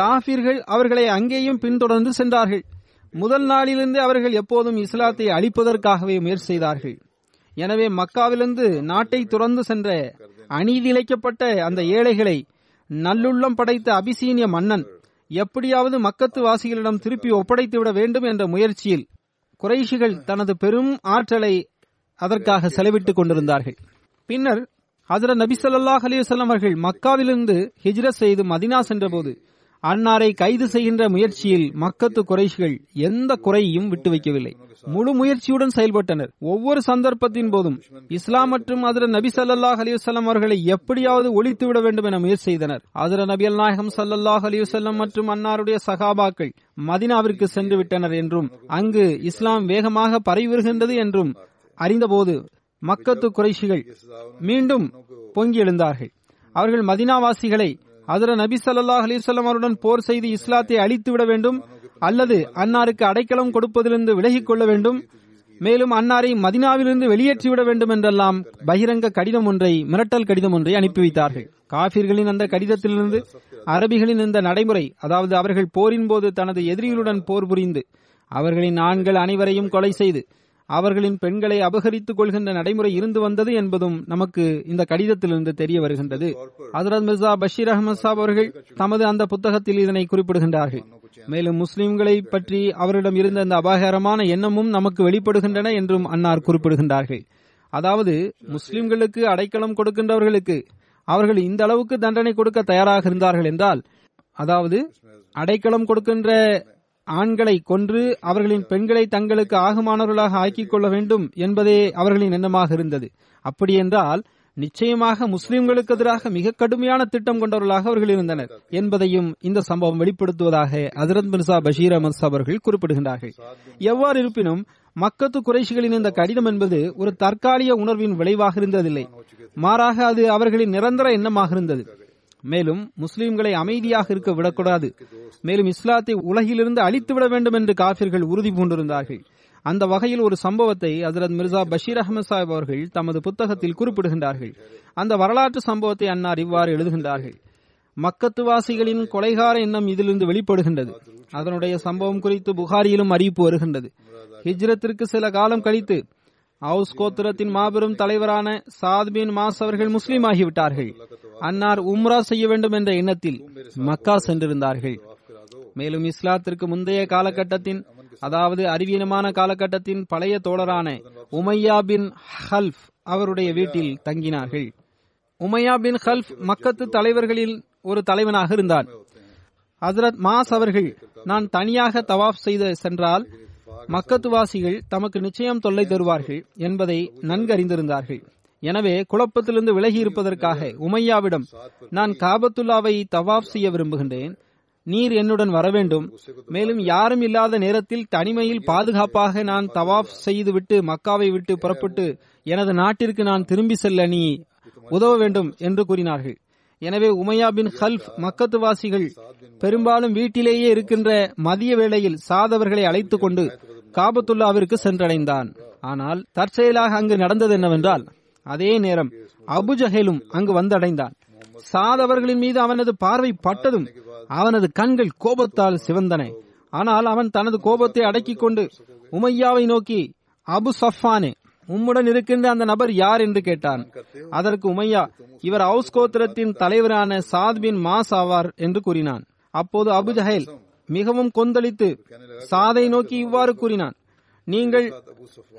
காஃபிர்கள் அவர்களை அங்கேயும் பின்தொடர்ந்து சென்றார்கள். முதல் நாளிலிருந்து அவர்கள் எப்போதும் இஸ்லாத்தை அழிப்பதற்காகவே முயற்சி செய்தார்கள். எனவே மக்காவிலிருந்து நாட்டை துறந்து சென்ற அநீதி இழைக்கப்பட்ட அந்த ஏழைகளை நல்லுள்ளம் படைத்த அபிசீனிய மன்னன் எப்படியாவது மக்கத்து வாசிகளிடம் திருப்பி ஒப்படைத்துவிட வேண்டும் என்ற முயற்சியில் குறைஷிகள் தனது பெரும் ஆற்றலை அதற்காக செலவிட்டுக் கொண்டிருந்தார்கள். பின்னர் ஹஜ்ரத் நபி ஸல்லல்லாஹு அலைஹி வஸல்லம் அவர்கள் மக்காவிலிருந்து ஹிஜ்ரத் செய்து மதினா சென்றபோது அன்னாரை கைது செய்கின்ற முயற்சியில் மக்கத்து குறைஷிகள் எந்த குறையையும் விட்டு வைக்கவில்லை. முழு முயற்சியுடன் செயல்பட்டனர். ஒவ்வொரு சந்தர்ப்பத்தின் போதும் இஸ்லாம் மற்றும் ஹஜ்ரத் நபி ஸல்லல்லாஹு அலைஹி வஸல்லம் அவர்களை எப்படியாவது ஒழித்துவிட வேண்டும் என முயற்சி செய்தனர். ஹஜ்ரத் நபி அல் நாயகம் ஸல்லல்லாஹு அலைஹி வஸல்லம் மற்றும் அன்னாருடைய சகாபாக்கள் மதினாவிற்கு சென்று விட்டனர் என்றும் அங்கு இஸ்லாம் வேகமாக பரவி வருகின்றது என்றும் அறிந்தபோது மக்கத்து குறைஷிகள் மீண்டும் பொங்கி எழுந்தார்கள். அவர்கள் மதினாவாசிகளை ஹஜ்ரத் நபி ஸல்லல்லாஹு அலைஹி வஸல்லம் அவருடன் போர் செய்து இஸ்லாத்தை அழித்துவிட வேண்டும் அல்லது அன்னாருக்கு அடைக்கலம் கொடுப்பதிலிருந்து விலகிக் கொள்ள வேண்டும், மேலும் அன்னாரை மதினாவிலிருந்து வெளியேற்றிவிட வேண்டும் என்றெல்லாம் பகிரங்க கடிதம் ஒன்றை மிரட்டல் கடிதம் ஒன்றை அனுப்பி வைத்தார்கள். காஃபிர்களின் அந்த கடிதத்திலிருந்து அரபிகளின் இந்த நடைமுறை, அதாவது அவர்கள் போரின் போது தனது எதிரிகளுடன் போர் புரிந்து அவர்களின் ஆண்கள் அனைவரையும் கொலை செய்து அவர்களின் பெண்களை அபகரித்துக் கொள்கின்ற நடைமுறை இருந்து வந்தது என்பதும் நமக்கு இந்த கடிதத்திலிருந்து தெரிய வருகின்றது. ஹஜ்ரத் மிர்சா பஷீர் அஹமது சாப் அவர்கள் தமது அந்த புத்தகத்தில் இதனை குறிப்பிடுகின்றார்கள். மேலும் முஸ்லிம்களை பற்றி அவரிடம் இருந்த இந்த அபாயகரமான எண்ணமும் நமக்கு வெளிப்படுகின்றன என்றும் அன்னார் குறிப்பிடுகின்றார்கள். அதாவது முஸ்லிம்களுக்கு அடைக்கலம் கொடுக்கின்றவர்களுக்கு அவர்கள் இந்த அளவுக்கு தண்டனை கொடுக்க தயாராக இருந்தார்கள் என்றால், அதாவது அடைக்கலம் கொடுக்கின்ற ஆண்களை கொன்று அவர்களின் பெண்களை தங்களுக்கு ஆகுமானவர்களாக ஆக்கிக் கொள்ள வேண்டும் என்பதே அவர்களின் எண்ணமாக இருந்தது. அப்படி என்றால் நிச்சயமாக முஸ்லிம்களுக்கு எதிராக மிக கடுமையான திட்டம் கொண்டவர்களாக அவர்கள் இருந்தனர் என்பதையும் இந்த சம்பவம் வெளிப்படுத்துவதாக ஹஜ்ரத் மிர்சா பஷீர் அஹமது சாப் அவர்கள் குறிப்பிடுகின்றார்கள். எவ்வாறு இருப்பினும் மக்கத்து குறைஷிகளின் இந்த கடிதம் என்பது ஒரு தற்காலிக உணர்வின் விளைவாக இருந்ததில்லை, மாறாக அது அவர்களின் நிரந்தர எண்ணமாக இருந்தது. மேலும் முஸ்லிம்களை அமைதியாக இருக்க விடக்கூடாது, மேலும் இஸ்லாத்தை உலகிலிருந்து அழித்துவிட வேண்டும் என்று காஃபிர்கள் உறுதி பூண்டிருந்தார்கள். அந்த வகையில் ஒரு சம்பவத்தை ஹஜ்ரத் மிர்சா பஷீர் அஹமது சாஹிப் அவர்கள் தமது புத்தகத்தில் குறிப்பிடுகின்றார்கள். அந்த வரலாற்று சம்பவத்தை அன்னார் இவ்வாறு எழுதுகின்றார்கள். மக்கத்துவாசிகளின் கொலைகார எண்ணம் இதிலிருந்து வெளிப்படுகின்றது. அதனுடைய சம்பவம் குறித்து புகாரியிலும் அறிவிப்பு வருகின்றது. ஹிஜ்ரத்திற்கு சில காலம் கழித்து ஹவுஸ் கோத்திரத்தின் மாபெரும் தலைவரான சாத் பின் மாஸ் அவர்கள் முஸ்லீம் ஆகிவிட்டார்கள். அன்னார் உம்ரா செய்ய வேண்டும் என்ற எண்ணத்தில் மக்கா சென்றிருந்தார்கள். மேலும் இஸ்லாத்திற்கு முந்தைய காலகட்டத்தின், அதாவது அறிவீனமான காலகட்டத்தின் பழைய தோழரான உமையா பின் ஹல்ஃப் அவருடைய வீட்டில் தங்கினார்கள். உமையா பின் ஹல்ஃப் மக்கத்து தலைவர்களில் ஒரு தலைவனாக இருந்தார். ஹசரத் மாஸ் அவர்கள், நான் தனியாக தவாஃப் செய்து சென்றால் மக்கத்துவாசிகள் தமக்கு நிச்சயம் தொல்லை தருவார்கள் என்பதை நன்கு அறிந்திருந்தார்கள். எனவே குழப்பத்திலிருந்து விலகி இருப்பதற்காக உமையாவிடம், நான் காபத்துல்லாவை தவாஃப் செய்ய விரும்புகின்றேன், நீர் என்னுடன் வர வேண்டும், மேலும் யாரும் இல்லாத நேரத்தில் தனிமையில் பாதுகாப்பாக நான் தவாஃப் செய்துவிட்டு மக்காவை விட்டு புறப்பட்டு எனது நாட்டிற்கு நான் திரும்பி செல்ல நீ உதவ வேண்டும் என்று கூறினார்கள். எனவே உமையா பின் ஹல்ஃப் மக்கத்துவாசிகள் பெரும்பாலும் வீட்டிலேயே இருக்கின்ற மதிய வேளையில் சாதவர்களை அழைத்து கொண்டு காபத்துல்லாவிற்கு சென்றடைந்தான். ஆனால் தற்செயலாக அங்கு நடந்தது என்னவென்றால், அதே நேரம் அபுஜஹலும் அங்கு வந்தடைந்தான். சாதவர்களின் மீது அவனது பார்வை பட்டதும் அவனது கண்கள் கோபத்தால் சிவந்தன. ஆனால் அவன் தனது கோபத்தை அடக்கிக் கொண்டு உமையாவை நோக்கி, அபு சஃபானே, உம்முடன் இருக்கின்ற அந்த நபர் யார் என்று கேட்டான். அதற்கு உமையா, இவர் ஹவுஸ் கோத்திரத்தின் தலைவரான சாத் பின் மாஸ் ஆவார் என்று கூறினான். அப்போது அபுஜஹல் மிகவும் கொந்தளித்து சாதை நோக்கி இவ்வாறு கூறினான், நீங்கள்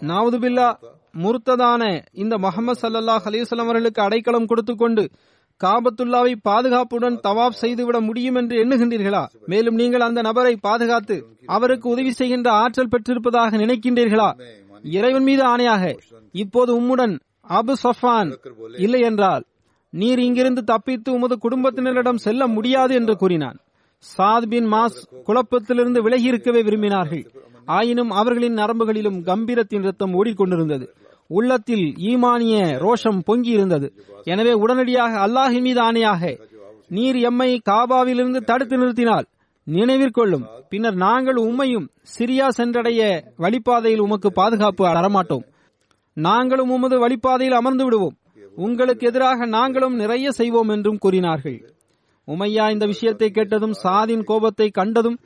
நவுதுபில்லா முர்த்ததான இந்த முஹம்மது ஸல்லல்லாஹு அலைஹி வஸல்லம் அவர்களுக்கு அடைக்கலம் கொடுத்துக்கொண்டு காபத்துல்லாவை பாதுகாப்புடன் தவாப் செய்துவிட முடியும் என்று எண்ணுகின்றீர்களா? மேலும் நீங்கள் அந்த நபரை பாதுகாத்து அவருக்கு உதவி செய்கின்ற ஆற்றல் பெற்றிருப்பதாக நினைக்கின்றீர்களா? இறைவன் மீது ஆணையாக, இப்போது உம்முடன் அபு சஃபான் இல்லை என்றால் நீர் இங்கிருந்து தப்பித்து உமது குடும்பத்தினரிடம் செல்ல முடியாது என்று கூறினான். சாத் பின் மாஸ் குழப்பத்திலிருந்து விலகி இருக்கவே விரும்பினார்கள். ஆயினும் அவர்களின் நரம்புகளிலும் கம்பீரத்தின் ரத்தம் ஓடிக்கொண்டிருந்தது. உள்ளத்தில் ஈமானிய ரோஷம் பொங்கி இருந்தது. எனவே உடனடியாக, அல்லாஹ் மீது ஆணையாக, நீர் எம்மை காபாவிலிருந்து தடுத்து நிறுத்தினால் நினைவிற்கொள்ளும், பின்னர் நாங்கள் உம்மையும் சிரியா சென்றடைய வழிபாதையில் உமக்கு பாதுகாப்பு அறமாட்டோம், நாங்களும் உமது வழிபாதையில் அமர்ந்து விடுவோம், உங்களுக்கு எதிராக நாங்களும் நிறைய செய்வோம் என்றும் கூறினார்கள். உமையா இந்த விஷயத்தை கேட்டதும் சாதின் கோபத்தை கண்டதும்,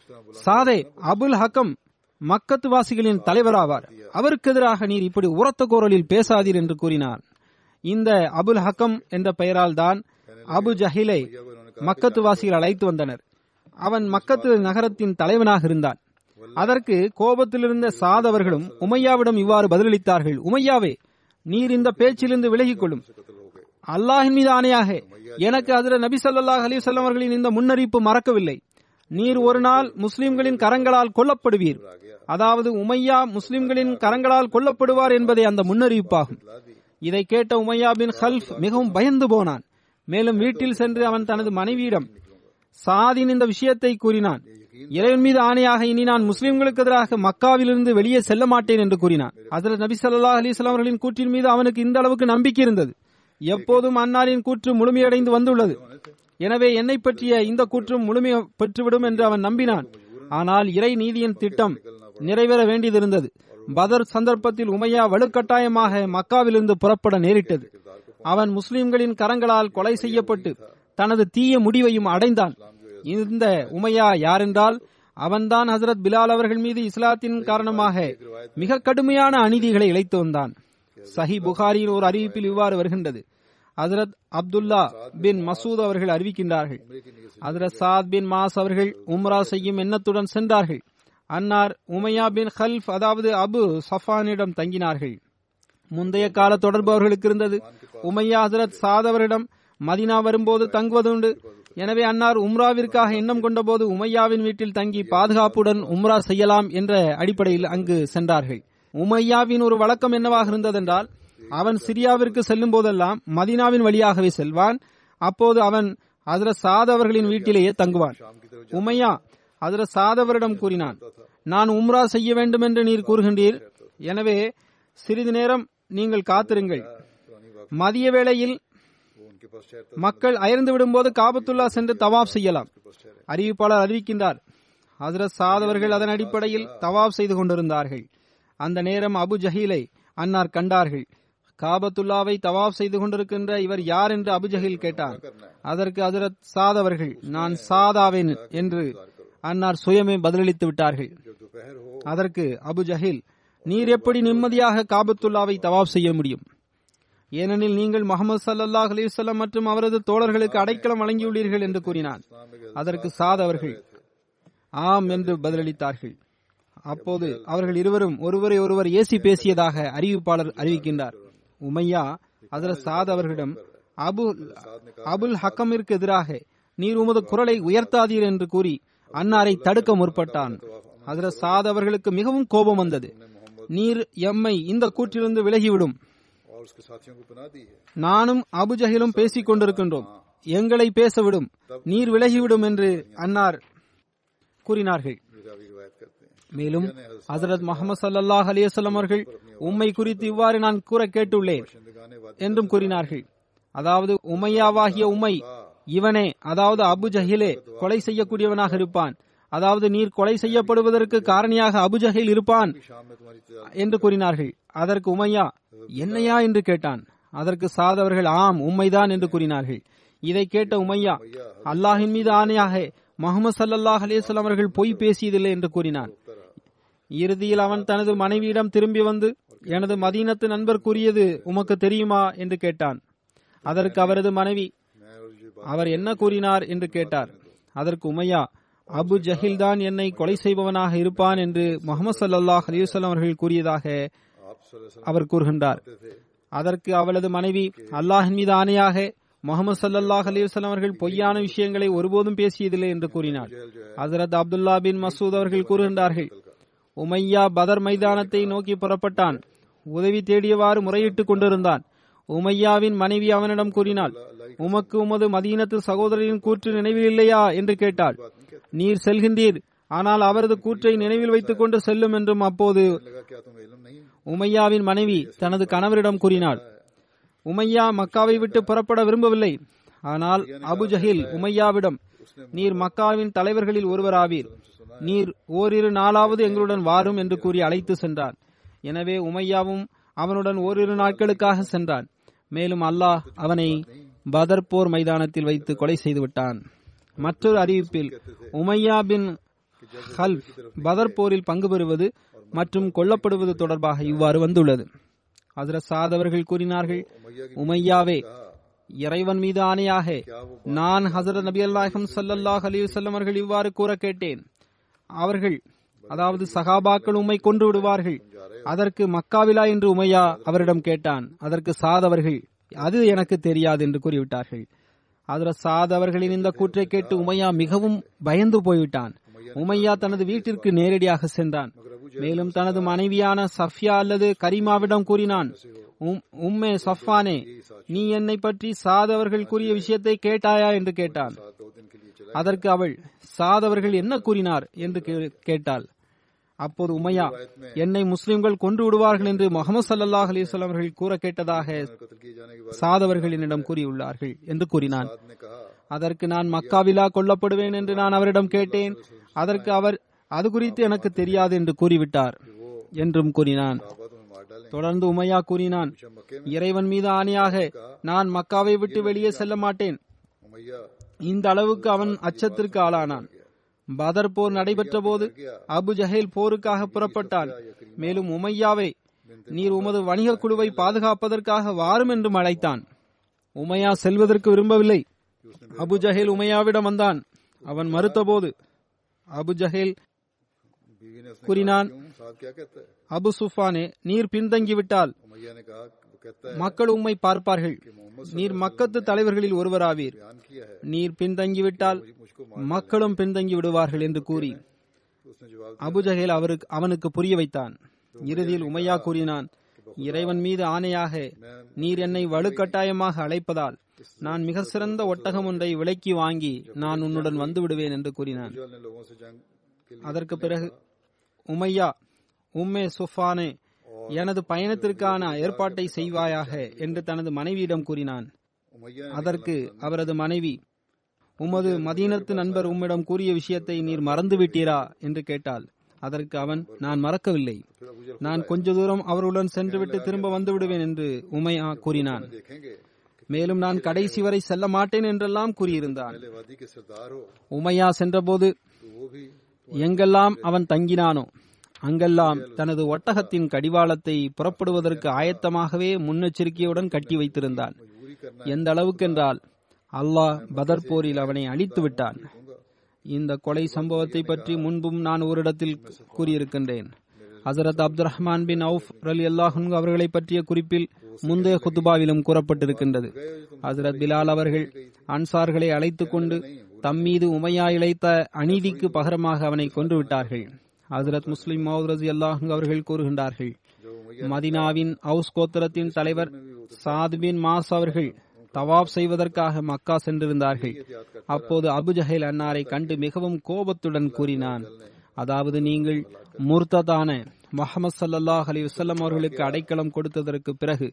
சாதே, அபுல் ஹக்கம் மக்கத்துவாசிகளின் தலைவராவார், அவருக்கு எதிராக நீர் இப்படி உரத்த குரலில் பேசாதீர் என்று கூறினார். இந்த அபுல் ஹக்கம் என்ற பெயரால் தான் அபு ஜஹிலை மக்கத்துவாசிகள் அழைத்து வந்தனர். அவன் மக்கத்து நகரத்தின் தலைவனாக இருந்தான். அதற்கு கோபத்திலிருந்த சாதவர்களும் உமையாவிடம் இவ்வாறு பதிலளித்தார்கள், உமையாவே, நீர் இந்த பேச்சிலிருந்து விலகிக் கொள்ளும், அல்லாஹின் மீது ஆணையாக, எனக்கு ஹஜ்ரத் நபி ஸல்லல்லாஹு அலைஹி வஸல்லம் அவர்களின் இந்த முன்னறிவிப்பு மறக்கவில்லை, நீர் ஒரு நாள் முஸ்லிம்களின் கரங்களால் கொல்லப்படுவீர், அதாவது உமையா முஸ்லிம்களின் கரங்களால் கொல்லப்படுவார் என்பதே அந்த முன்னறிவிப்பாகும். இதை கேட்ட உமையா பின் ஹல்ஃப் மிகவும் பயந்து போனான். மேலும் வீட்டில் சென்று அவன் தனது மனைவியிடம் சாதின் இந்த விஷயத்தை கூறினான். இறைவன் மீது ஆணையாக, இனி நான் முஸ்லிம்களுக்கு எதிராக மக்காவிலிருந்து வெளியே செல்ல மாட்டேன் என்று கூறினான். ஹஜ்ரத் நபி ஸல்லல்லாஹு அலைஹி வஸல்லம் அவர்களின் கூற்றின் மீது அவனுக்கு இந்த அளவுக்கு நம்பிக்கை இருந்தது. எப்போதும் அன்னாரின் கூற்று முழுமையடைந்து வந்துள்ளது, எனவே என்னை பற்றிய இந்த கூற்றும் முழுமை பெற்றுவிடும் என்று அவன் நம்பினான். ஆனால் இறை நீதியின் திட்டம் நிறைவேற வேண்டியிருந்தது. பதர் சந்தர்ப்பத்தில் உமையா வலுக்கட்டாயமாக மக்காவிலிருந்து புறப்பட நேரிட்டது. அவன் முஸ்லிம்களின் கரங்களால் கொலை செய்யப்பட்டு தனது தீய முடிவையும் அடைந்தான். இந்த உமையா யாரென்றால், அவன்தான் ஹசரத் பிலால் அவர்கள் மீது இஸ்லாத்தின் காரணமாக மிக கடுமையான அநீதிகளை இழைத்து வந்தான். சஹி புகாரியின் ஒரு அறிவிப்பில் இவ்வாறு வருகின்றது. ஹசரத் அப்துல்லா பின் மசூத் அவர்கள் அறிவிக்கின்றார்கள், ஹசரத் சாத் பின் மாஸ் அவர்கள் உம்ரா செய்யும் எண்ணத்துடன் சென்றார்கள். அன்னார் உமையா பின் ஹல்ஃப், அதாவது அபு சஃபானிடம் தங்கினார்கள். முந்தைய கால தொடர்பு அவர்களுக்கு இருந்தது. உமையா ஹசரத் சாத் அவரிடம் மதினா வரும்போது தங்குவதுண்டு. எனவே அன்னார் உம்ராவிற்காக எண்ணம் கொண்டபோது உமையாவின் வீட்டில் தங்கி பாதுகாப்புடன் உம்ரா செய்யலாம் என்ற அடிப்படையில் அங்கு சென்றார்கள். உமையாவின் ஒரு வழக்கம் என்னவாக இருந்ததென்றால், அவன் சிரியாவிற்கு செல்லும் போதெல்லாம் மதினாவின் வழியாகவே செல்வான். அப்போது அவன் ஹஜ்ரத் சாத் அவர்களின் வீட்டிலேயே தங்குவான். உமையா ஹஜ்ரத் சாத் அவரிடம் கூறினான், நான் உம்ரா செய்ய வேண்டும் என்று நீர் கூறுகின்றீர், எனவே சிறிது நேரம் நீங்கள் காத்திருங்கள், மதிய வேளையில் மக்கள் அயர்ந்து விடும்போது காபத்துல்லா சென்று தவாப் செய்யலாம். அறிவிப்பாளர் அறிவிக்கின்றார், ஹஜ்ரத் சாத் அவர்கள் அதன் அடிப்படையில் தவாப் செய்து கொண்டிருந்தார்கள். அந்த நேரம் அபு ஜஹீலை அன்னார் கண்டார்கள். காபத்துல்லாவை தவாப் செய்து கொண்டிருக்கின்ற இவர் யார் என்று அபுஜஹில் கேட்டார். அதற்கு ஹஜ்ரத் சாத் அவர்கள், நான் சாதாவேன் என்று அன்னார் சுயமே பதிலளித்து விட்டார்கள். அதற்கு அபுஜஹில், நீர் எப்படி நிம்மதியாக காபத்துல்லாவை தவாப் செய்ய முடியும்? ஏனெனில் நீங்கள் முஹம்மது ஸல்லல்லாஹு அலைஹி வஸல்லம் மற்றும் அவரது தோழர்களுக்கு அடைக்கலம் வழங்கியுள்ளீர்கள் என்று கூறினார். அதற்கு சாத் அவர்கள் ஆம் என்று பதிலளித்தார்கள். அப்போது அவர்கள் இருவரும் ஒருவரை ஒருவர் ஏசி பேசியதாக அறிவிப்பாளர் அறிவிக்கின்றார். உமையா ஹஜ்ரத் சாத் அவர்களிடம், அபு அபுல் ஹக்கமிற்கு எதிராக நீர் உமது குரலை உயர்த்தாதீர் என்று கூறி அன்னாரை தடுக்க முற்பட்டான். ஹஜ்ரத் சாத் அவர்களுக்கு மிகவும் கோபம் வந்தது. நீர் எம்மை இந்த கூற்றிலிருந்து விலகிவிடும், நானும் அபுஜஹிலும் பேசிக் கொண்டிருக்கின்றோம், எங்களை பேசவிடும், நீர் விலகிவிடும் என்று அன்னார் கூறினார்கள். மேலும் ஹசரத் முஹம்மது ஸல்லல்லாஹு அலைஹி வஸல்லம் அவர்கள் உம்மை குறித்து இவ்வாறு நான் கூற கேட்டுள்ளேன் என்றும் கூறினார்கள். அதாவது உமையாவாகிய உமை இவனே, அதாவது அபுஜஹிலே கொலை செய்யக்கூடியவனாக இருப்பான், அதாவது நீர் கொலை செய்யப்படுவதற்கு காரணியாக அபுஜஹில் இருப்பான் என்று கூறினார்கள். அதற்கு உமையா என்னையா என்று கேட்டான். அதற்கு சாத் அவர்கள் ஆம் உம்மைதான் என்று கூறினார்கள். இதை கேட்ட உமையா அல்லாஹின் மீது ஆணையாக முஹம்மது ஸல்லல்லாஹு அலைஹி வஸல்லம் அவர்கள் பொய் பேசியதில்லை என்று கூறினான். இறுதியில் அவன் தனது மனைவியிடம் திரும்பி வந்து எனது மதீனத்து நண்பர் கூறியது உமக்கு தெரியுமா என்று கேட்டான். அதற்கு அவரது மனைவி அவர் என்ன கூறினார் என்று கேட்டார். அதற்கு உமையா அபு ஜஹில் தான் என்னை கொலை செய்பவனாக இருப்பான் என்று முஹம்மது ஸல்லல்லாஹு அலைஹி வஸல்லம் அவர்கள் கூறியதாக அவர் கூறுகின்றார். அதற்கு அவளது மனைவி அல்லாஹின் மீது ஆணையாக முஹம்மது ஸல்லல்லாஹு அலைஹி வஸல்லம் அவர்கள் பொய்யான விஷயங்களை ஒருபோதும் பேசியதில்லை என்று கூறினார். ஹஜ்ரத் அப்துல்லா பின் மசூத் அவர்கள் கூறுகின்றார்கள், உமையா பதர் மைதானத்தை நோக்கி புறப்பட்டான். உதவி தேடியவாறு முறையிட்டுக் கொண்டிருந்தான். உமையாவின் மனைவி அவனிடம் கூறினாள், உமக்கு உமது மதீனத்து சகோதரின் கூற்று நினைவில் இல்லையா என்று கேட்டாள். நீர் செல்கின்றீர், ஆனால் அவரது கூற்றை நினைவில் வைத்துக் கொண்டு செல்லும் என்றும் அப்போது உமையாவின் மனைவி தனது கணவரிடம் கூறினாள். உமையா மக்காவை விட்டு புறப்பட விரும்பவில்லை. ஆனால் அபுஜஹில் உமையாவிடம், நீர் மக்காவின் தலைவர்களில் ஒருவராவீர், நீர் ஓரிரு நாளாவது எங்களுடன் வாரும் என்று கூறி அழைத்து சென்றார். எனவே உமையாவும் அவனுடன் ஓரிரு நாட்களுக்காக சென்றான். மேலும் அல்லாஹ் அவனை பதர் போர் மைதானத்தில் வைத்து கொலை செய்துவிட்டான். மற்றொரு அறிவிப்பில் உமையா பின் ஹல்ப் பதர் போரில் பங்கு பெறுவது மற்றும் கொல்லப்படுவது தொடர்பாக இவ்வாறு வந்துள்ளது. ஹஜ்ரத் சாத் அவர்கள் கூறினார்கள், உமையாவே இறைவன் மீது ஆணையாக நான் ஹஜ்ரத் நபி அல்லாஹம் ஸல்லல்லாஹு அலைஹி வஸல்லம் அவர்கள் இவ்வாறு கூற கேட்டேன். அவர்கள் அதாவது சஹாபாக்கள் உம்மை கொன்று விடுவார்கள், அதற்கு மக்காவிலா என்று உமையா அவரிடம் கேட்டான். அதற்கு சாத் அவர்கள் அது எனக்கு தெரியாது என்று கூறிவிட்டார்கள். ஹஜ்ரத் சாத் அவர்களின் இந்த கூற்றை கேட்டு உமையா மிகவும் பயந்து போய்விட்டான். உமையா தனது வீட்டிற்கு நேரடியாக சென்றான். மேலும் தனது மனைவியான சஃபியா அல்லது கரீமாவிடம் கூறினான், உம்மே சஃபானே, நீ என்னை பற்றி சாத் அவர்கள் கூறிய விஷயத்தை கேட்டாயா என்று கேட்டான். அதற்கு அவள் சாத் அவர்கள் என்ன கூறினார் என்று கேட்டாள். அப்போது உமையா என்னை முஸ்லிம்கள் கொன்று விடுவார்கள் என்று முஹம்மது ஸல்லல்லாஹு அலைஹி வஸல்லம் அவர்கள் கூற கேட்டதாக சாத் அவர்களிடம் கூறியுள்ளார்கள் என்று கூறினான். அதற்கு நான் மக்காவிலா கொல்லப்படுவேன் என்று நான் அவரிடம் கேட்டேன். அதற்கு அவர் அது குறித்து எனக்கு தெரியாது என்று கூறிவிட்டார் என்றும் கூறினான். தொடர்ந்து உமையா கூறினான், இறைவன் மீது ஆணையாக நான் மக்காவை விட்டு வெளியே செல்ல மாட்டேன். இந்த அளவுக்கு அவன் அச்சத்திற்கு ஆளானான். பதர் போர் நடைபெற்ற போது அபு ஜஹேல் போருக்காக புறப்பட்டான். மேலும் உமையாவை நீர் உமது வணிக குழுவை பாதுகாப்பதற்காக வாரும் என்றும் அழைத்தான். உமையா செல்வதற்கு விரும்பவில்லை. அபு ஜஹேல் உமையாவிடம் வந்தான். அவன் மறுத்த போது அபு ஜஹேல் கூறினான், அபு சுஃபானே, நீர் பின்தங்கிவிட்டால் மக்கள் உம்மை பார்ப்பார்கள், நீர் மக்கத்து தலைவர்களில் ஒருவராவீர், நீர் பின்தங்கிவிட்டால் மக்களும் பின்தங்கி விடுவார்கள் என்று கூறி அபுஜஹேல் அவருக்கு அவனுக்கு புரிய வைத்தான். இறுதியில் உமையா கூறினான், இறைவன் மீது ஆணையாக நீர் என்னை வலுக்கட்டாயமாக அழைப்பதால் நான் மிக சிறந்த ஒட்டகம் ஒன்றை விலைக்கு வாங்கி நான் உன்னுடன் வந்து விடுவேன் என்று கூறினான். அதற்கு பிறகு உமையா, உம்மே சுஃபானே, எனது பயணத்திற்கான ஏற்பாட்டை செய்வாயாக என்று தனது மனைவியிடம் கூறினான். அதற்கு அவரது மனைவி, உமது மதீனத்து நண்பர் உம்மிடம் கூறிய விஷயத்தை நீர் மறந்துவிட்டீரா என்று கேட்டாள். அதற்கு அவன், நான் மறக்கவில்லை, நான் கொஞ்ச தூரம் அவருடன் சென்றுவிட்டு திரும்ப வந்து விடுவேன் என்று உமையா கூறினான். மேலும் நான் கடைசி வரை செல்ல மாட்டேன் என்றெல்லாம் கூறியிருந்தான். உமையா சென்றபோது எங்கெல்லாம் அவன் தங்கினானோ அங்கெல்லாம் தனது ஒட்டகத்தின் கடிவாளத்தை புறப்படுவதற்கு ஆயத்தமாகவே முன்னெச்சரிக்கையுடன் கட்டி வைத்திருந்தான். எந்த அளவுக்கென்றால் அல்லாஹ் பதர் போரில் அவனை அழித்து விட்டான். இந்த கொலை சம்பவத்தை பற்றி முன்பும் நான் ஓரிடத்தில் கூறியிருக்கின்றேன். ஹசரத் அப்து ரஹ்மான் பின் அவுஃப் ரலியல்லாஹு அன்ஹு அவர்களை பற்றிய குறிப்பில் முந்தைய குத்துபாவிலும் கூறப்பட்டிருக்கின்றது. ஹசரத் பிலால் அவர்கள் அன்சார்களை அழைத்துக் கொண்டு தம்மீது உமையா இழைத்த அநீதிக்கு பகரமாக அவனை கொன்று விட்டார்கள். ஹசரத் முஸ்லிம் மவுத் ரலியல்லாஹு அன்ஹு அவர்கள் கூறுகின்றார்கள், மதினாவின் அவுஸ் கோத்திரத்தின் தலைவர் சாத் பின் மாஸ் அவர்கள் தவாப் செய்வதற்காக மக்கா சென்றிருந்தார்கள். அப்போது அபு ஜஹல் அன்னாரை கண்டு மிகவும் கோபத்துடன் கூறினான், அதாவது நீங்கள் முர்ததான முஹம்மது ஸல்லல்லாஹு அலைஹி வஸல்லம் அவர்களுக்கு அடைக்கலம் கொடுத்ததற்கு பிறகு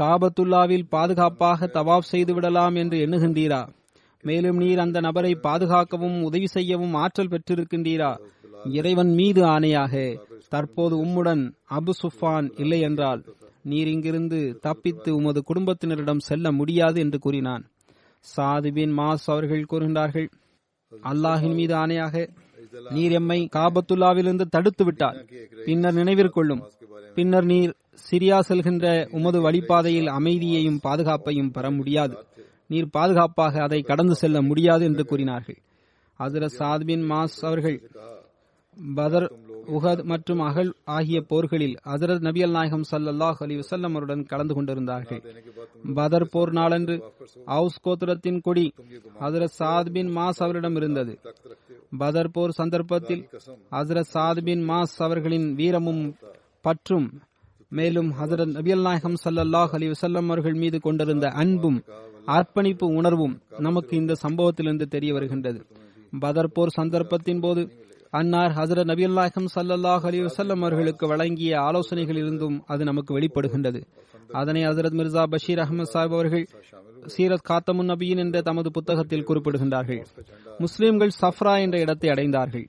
காபத்துல்லாவில் பாதுகாப்பாக தவாப் செய்து விடலாம் என்று எண்ணுகின்றீரா? மேலும் நீர் அந்த நபரை பாதுகாக்கவும் உதவி செய்யவும் ஆற்றல் பெற்றிருக்கின்றீரா? இறைவன் மீது ஆணையாக தற்போது உம்முடன் அபு சுஃபான் இல்லை என்றால் நீர் இங்கிருந்து தப்பித்து உமது குடும்பத்தினரிடம் செல்ல முடியாது என்று கூறினான். சாத் பின் மாஸ் அவர்கள் கூறுகின்றார்கள், அல்லாஹின் மீது ஆணையாக நீர் எம்மை காபத்துல்லாவிலிருந்து தடுத்து விட்டார். பின்னர் நினைவிற்கொள்ளும், பின்னர் நீர் சிரியா செல்கின்ற உமது வழிபாதையில் அமைதியையும் பாதுகாப்பையும் பெற முடியாது. நீர் பாதுகாப்பாக அதை கடந்து செல்ல முடியாது என்று கூறினார்கள். ஹஜ்ரத் சாத் பின் மாஸ் அவர்கள் பதர், உஹத் மற்றும் அகல் ஆகிய போர்களில் ஹஜ்ரத் நபி அல் நாயகம் ஸல்லல்லாஹு அலைஹி வஸல்லம் அவருடன் கலந்து கொண்டிருந்தார்கள். பதர் போர் நாளன்று அவுஸ் கோத்திரத்தின் கொடி ஹஜ்ரத் சாத் பின் மாஸ் அவரிடம் இருந்தது. பதர் போர் சந்தர்ப்பத்தில் ஹஜ்ரத் சாத் பின் மாஸ் அவர்களின் வீரமும் பற்றும், மேலும் ஹஜ்ரத் நபி அல் நாயகம் ஸல்லல்லாஹு அலைஹி வஸல்லம் அவர்கள் மீது கொண்டிருந்த அன்பும் அர்ப்பணிப்பு உணர்வும் நமக்கு இந்த சம்பவத்திலிருந்து தெரிய வருகின்றது. பதர் போர் சந்தர்ப்பத்தின் போது அன்னார் ஹஜ்ரத் நபியல் நாயகம் ஸல்லல்லாஹு அலைஹி வஸல்லம் அவர்களுக்கு வழங்கிய ஆலோசனைகளிலிருந்தும் அது நமக்கு வெளிப்படுகின்றது. அதனை ஹஜ்ரத் மிர்சா பஷீர் அஹமது சாஹிப் அவர்கள் சீரத் காத்தமுன் நபியின் என்ற தமது புத்தகத்தில் குறிப்பிடுகின்றார்கள். முஸ்லிம்கள் சஃப்ரா என்ற இடத்தை அடைந்தார்கள்.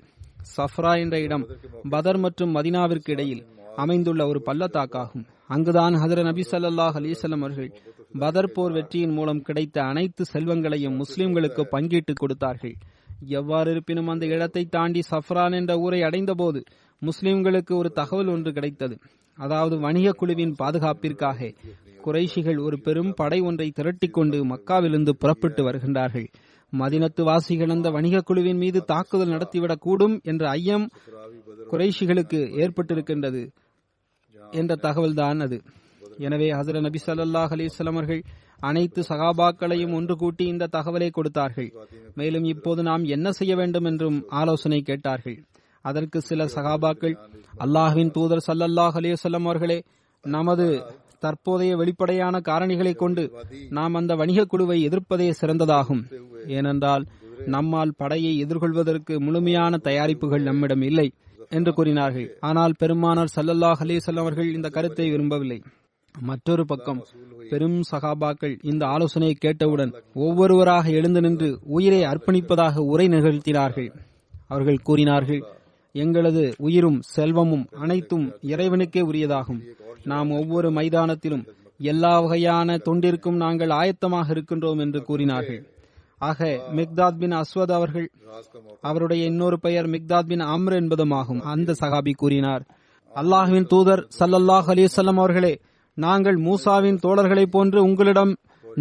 சஃப்ரா என்ற இடம் பதர் மற்றும் மதினாவிற்கு இடையில் அமைந்துள்ள ஒரு பள்ளத்தாக்காகும். அங்குதான் ஹஜ்ரத் நபி ஸல்லல்லாஹு அலைஹி வஸல்லம் அவர்கள் பதர் போர் வெற்றியின் மூலம் கிடைத்த அனைத்து செல்வங்களையும் முஸ்லிம்களுக்கு பங்கீட்டு கொடுத்தார்கள். எவ்வாறு இருப்பினும் அந்த இடத்தை தாண்டி சஃப்ரான் என்ற ஊரை அடைந்த போது முஸ்லிம்களுக்கு ஒரு தகவல் ஒன்று கிடைத்தது. அதாவது வணிக குழுவின் பாதுகாப்பிற்காக குறைஷிகள் ஒரு பெரும் படை ஒன்றை திரட்டிக்கொண்டு மக்காவிலிருந்து புறப்பட்டு வருகின்றார்கள். மதினத்து வாசிகள் அந்த வணிக குழுவின் மீது தாக்குதல் நடத்திவிடக் கூடும் என்ற ஐயம் குறைஷிகளுக்கு ஏற்பட்டிருக்கின்றது என்ற தகவல் தான் அது. எனவே ஹஜ்ரத் நபி ஸல்லல்லாஹு அலைஹி வஸல்லம் அவர்கள் அனைத்து சகாபாக்களையும் ஒன்று கூட்டி இந்த தகவலை கொடுத்தார்கள். மேலும் இப்போது நாம் என்ன செய்ய வேண்டும் என்றும் ஆலோசனை கேட்டார்கள். அதற்கு சில சகாபாக்கள், அல்லாஹ்வின் தூதர் ஸல்லல்லாஹு அலைஹி வஸல்லம் அவர்களே, நமது தற்போதைய வெளிப்படையான காரணிகளை கொண்டு நாம் அந்த வணிக குழுவை எதிர்ப்பதே சிறந்ததாகும். ஏனென்றால் நம்மால் படையை எதிர்கொள்வதற்கு முழுமையான தயாரிப்புகள் நம்மிடம் இல்லை என்று கூறினார்கள். ஆனால் பெருமானார் ஸல்லல்லாஹு அலைஹி வஸல்லம் அவர்கள் இந்த கருத்தை விரும்பவில்லை. மற்றொரு பக்கம் பெரும் சகாபாக்கள் இந்த ஆலோசனையை கேட்டவுடன் ஒவ்வொருவராக எழுந்து நின்று உயிரை அர்ப்பணிப்பதாக உரை நிகழ்த்தினார்கள். அவர்கள் கூறினார்கள், எங்களது உயிரும் செல்வமும் அனைத்தும் இறைவனுக்கே உரியதாகும். நாம் ஒவ்வொரு மைதானத்திலும் எல்லா வகையான தொண்டிற்கும் நாங்கள் ஆயத்தமாக இருக்கின்றோம் என்று கூறினார்கள். ஆக மிக்தாத் பின் அஸ்வத் அவர்கள், அவருடைய இன்னொரு பெயர் மிக்தாத் பின் அம்ர் என்பதும் ஆகும், அந்த சகாபி கூறினார், அல்லாஹ்வின் தூதர் ஸல்லல்லாஹு அலைஹி வஸல்லம் அவர்களே, நாங்கள் மூசாவின் தோழர்களைப் போன்று உங்களிடம்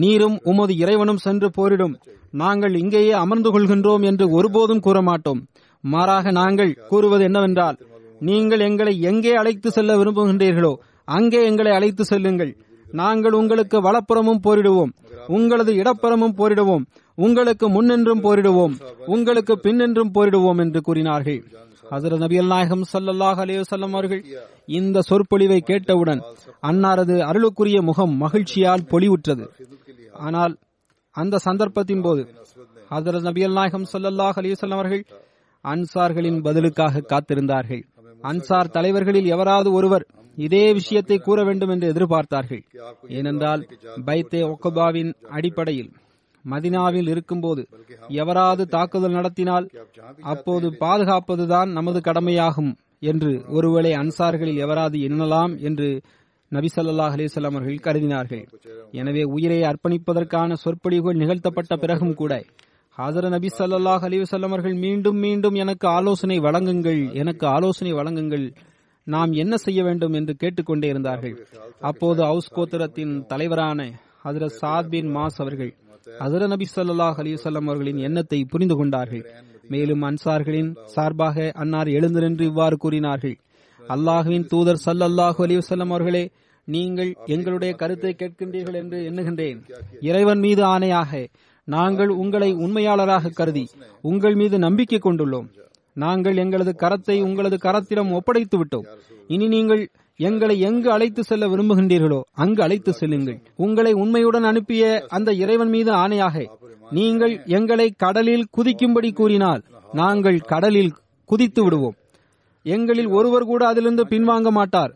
நீரும் உமது இறைவனும் சென்று போரிடும். நாங்கள் இங்கேயே அமர்ந்து கொள்கின்றோம் என்று ஒருபோதும் கூற மாட்டோம். மாறாக நாங்கள் கூறுவது என்னவென்றால், நீங்கள் எங்களை எங்கே அழைத்து செல்ல விரும்புகின்றீர்களோ அங்கே எங்களை அழைத்து செல்லுங்கள். நாங்கள் உங்களுக்கு வலப்புறமும் போரிடுவோம், உங்களது இடப்புறமும் போரிடுவோம், உங்களுக்கு முன்னின்றும் போரிடுவோம், உங்களுக்கு பின்னின்றும் போரிடுவோம் என்று கூறினார்கள். ஹஜ்ரத் நபியல் நாயகம் ஸல்லல்லாஹு அலைஹி வஸல்லம் அவர்கள் இந்த சொற்பொழிவை கேட்டவுடன் அன்னாரது அருளுக்குரிய முகம் மகிழ்ச்சியால் பொலிவுற்றது. ஆனால் அந்த சந்தர்ப்பத்தின் போது ஹஜ்ரத் நபியல் நாயகம் ஸல்லல்லாஹு அலைஹி வஸல்லம் அவர்கள் அன்சார்களின் பதிலுக்காக காத்திருந்தார்கள். அன்சார் தலைவர்களில் எவராவது ஒருவர் இதே விஷயத்தை கூற வேண்டும் என்று எதிர்பார்த்தார்கள். ஏனென்றால் பைத்தே ஒக்கபாவின் அடிப்படையில் மதினாவில் இருக்கும்போது எவராது தாக்குதல் நடத்தினால் அப்போது பாதுகாப்பதுதான் நமது கடமையாகும் என்று ஒருவேளை அன்சார்களில் எவராது எண்ணலாம் என்று நபி ஸல்லல்லாஹு அலைஹி வஸல்லம் அவர்கள் கருதினார்கள். எனவே உயிரை அர்ப்பணிப்பதற்கான சொற்பொழிவுகள் நிகழ்த்தப்பட்ட பிறகும் கூட ஹஜ்ரத் நபி ஸல்லல்லாஹு அலைஹி வஸல்லம் அவர்கள் மீண்டும் மீண்டும் எனக்கு ஆலோசனை வழங்குங்கள், எனக்கு ஆலோசனை வழங்குங்கள், நாம் என்ன செய்ய வேண்டும் என்று கேட்டுக்கொண்டே இருந்தார்கள். அப்போது அவுஸ் கோத்திரத்தின் தலைவரான ஹஜ்ரத் சாத் பின் மாஸ் அவர்கள் ஹஜ்ரத் நபி ஸல்லல்லாஹு அலைஹி வஸல்லம் அவர்களின் எண்ணத்தை புரிந்து கொண்டார்கள். மேலும் அன்சார்களின் சார்பாக அன்னார் எழுந்து நின்று இவ்வாறு கூறினார்கள், அல்லாஹ்வின் தூதர் ஸல்லல்லாஹு அலைஹி வஸல்லம் அவர்களே, நீங்கள் எங்களுடைய கருத்தை கேட்கின்றீர்கள் என்று எண்ணுகின்றேன். இறைவன் மீது ஆணையாக நாங்கள் உங்களை உண்மையாளராக கருதி உங்கள் மீது நம்பிக்கை கொண்டுள்ளோம். நாங்கள் எங்களது கரத்தை உங்களது கரத்திடம் ஒப்படைத்து விட்டோம். இனி நீங்கள் எங்களை எங்கு அழைத்து செல்ல விரும்புகின்றீர்களோ அங்கு அழைத்து செல்லுங்கள். உங்களை உண்மையுடன் அனுப்பிய அந்த இறைவன் மீது ஆணையாக, நீங்கள் எங்களை கடலில் குதிக்கும்படி கூறினால் நாங்கள் கடலில் குதித்து விடுவோம். எங்களில் ஒருவர் கூட அதிலிருந்து பின்வாங்க மாட்டார்.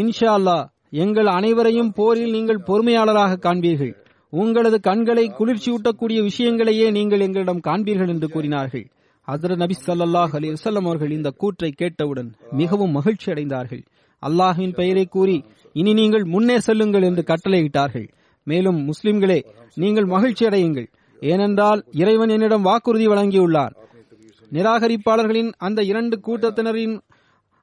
இன்ஷா அல்லாஹ் எங்கள் அனைவரையும் போரில் நீங்கள் பொறுமையாளராக காண்பீர்கள். உங்களது கண்களை குளிர்ச்சியூட்டக்கூடிய விஷயங்களையே நீங்கள் எங்களிடம் காண்பீர்கள் என்று கூறினார்கள். ஹஜ்ரத் நபி ஸல்லல்லாஹு அலைஹி வஸல்லம் அவர்கள் இந்த கூற்றை கேட்டவுடன் மிகவும் மகிழ்ச்சி அடைந்தார்கள். அல்லாஹ்வின் பெயரை கூறி இனி நீங்கள் முன்னே செல்லுங்கள் என்று கட்டளையிட்டார்கள். மேலும் முஸ்லிம்களே, நீங்கள் மகிழ்ச்சி அடையுங்கள். ஏனென்றால் இறைவன் என்னிடம் வாக்குறுதி வழங்கியுள்ளார். நிராகரிப்பாளர்களின் அந்த இரண்டு கூட்டத்தினரின்,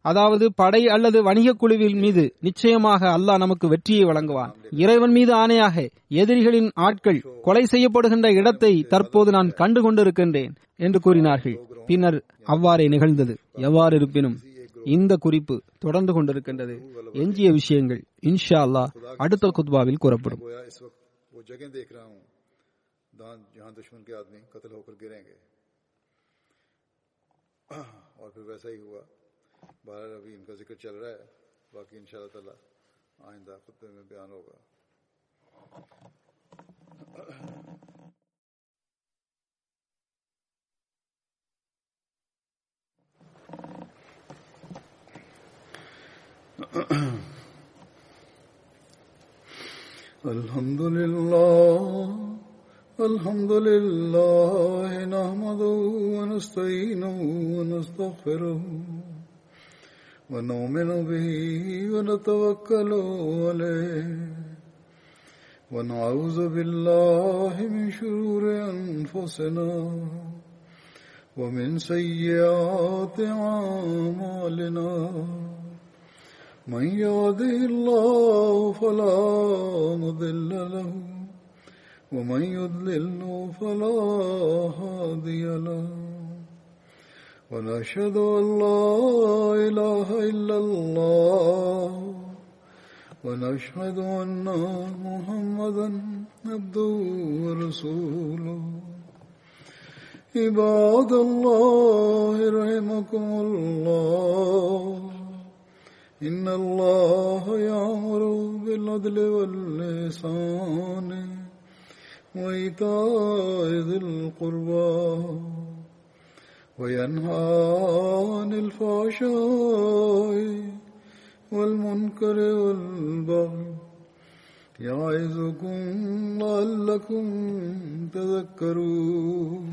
அதாவது படை அல்லது வணிக குழுவின் மீது நிச்சயமாக அல்லாஹ் நமக்கு வெற்றியை வழங்குவான். இறைவன் மீது ஆணையாக, எதிரிகளின் ஆட்கள் கொலை செய்யப்படுகின்ற இடத்தை தற்போது நான் கண்டு கொண்டிருக்கின்றேன் என்று கூறினார்கள். பின்னர் அவ்வாறே நிகழ்ந்தது. எவ்வாறு இருப்பினும் இந்த குறிப்பு தொடர்ந்து கொண்டிருக்கின்றது. எஞ்சிய விஷயங்கள் இன்ஷா அல்லாஹ் அடுத்த குத்பாவில் கூறப்படும். بہرحال ابھی ان کا ذکر چل رہا ہے، باقی ان شاء اللہ تعالیٰ آئندہ خطبے میں بیان ہوگا. الحمد للہ الحمد للہ نحمده ونستعینه ونستغفره وَنُؤْمِنُ بِهِ وَنَتَوَكَّلُ عَلَيْهِ وَنَعُوذُ بِاللَّهِ مِنْ شُرُورِ أَنْفُسِنَا وَمِنْ سَيِّئَاتِ أَعْمَالِنَا مَنْ يَهْدِهِ اللَّهُ فَلَا مُضِلَّ لَهُ وَمَنْ يُضْلِلْهُ فَلَا هَادِيَ لَهُ وَنَشْهَدُ أَنْ لَا إِلَهَ إِلَّا اللَّهُ وَنَشْهَدُ أَنَّ مُحَمَّدًا عَبْدُهُ وَرَسُولُهُ عِبَادَ اللَّهِ رَحِمَكُمُ اللَّهُ إِنَّ اللَّهَ يَأْمُرُ بِالْعَدْلِ وَالْإِحْسَانِ وَإِيتَاءِ ذِي الْقُرْبَى وَيَنْهَى عَنِ الْفَحْشَاءِ وَالْمُنْكَرِ وَالْبَغْيِ يَعِظُكُمْ لَعَلَّكُمْ تَذَكَّرُونَ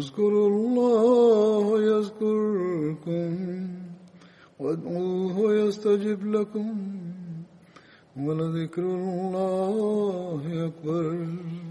اذْكُرُوا اللَّهَ يَذْكُرْكُمْ وَادْعُوهُ يَسْتَجِبْ لَكُمْ وَلَذِكْرُ اللَّهِ أَكْبَرُ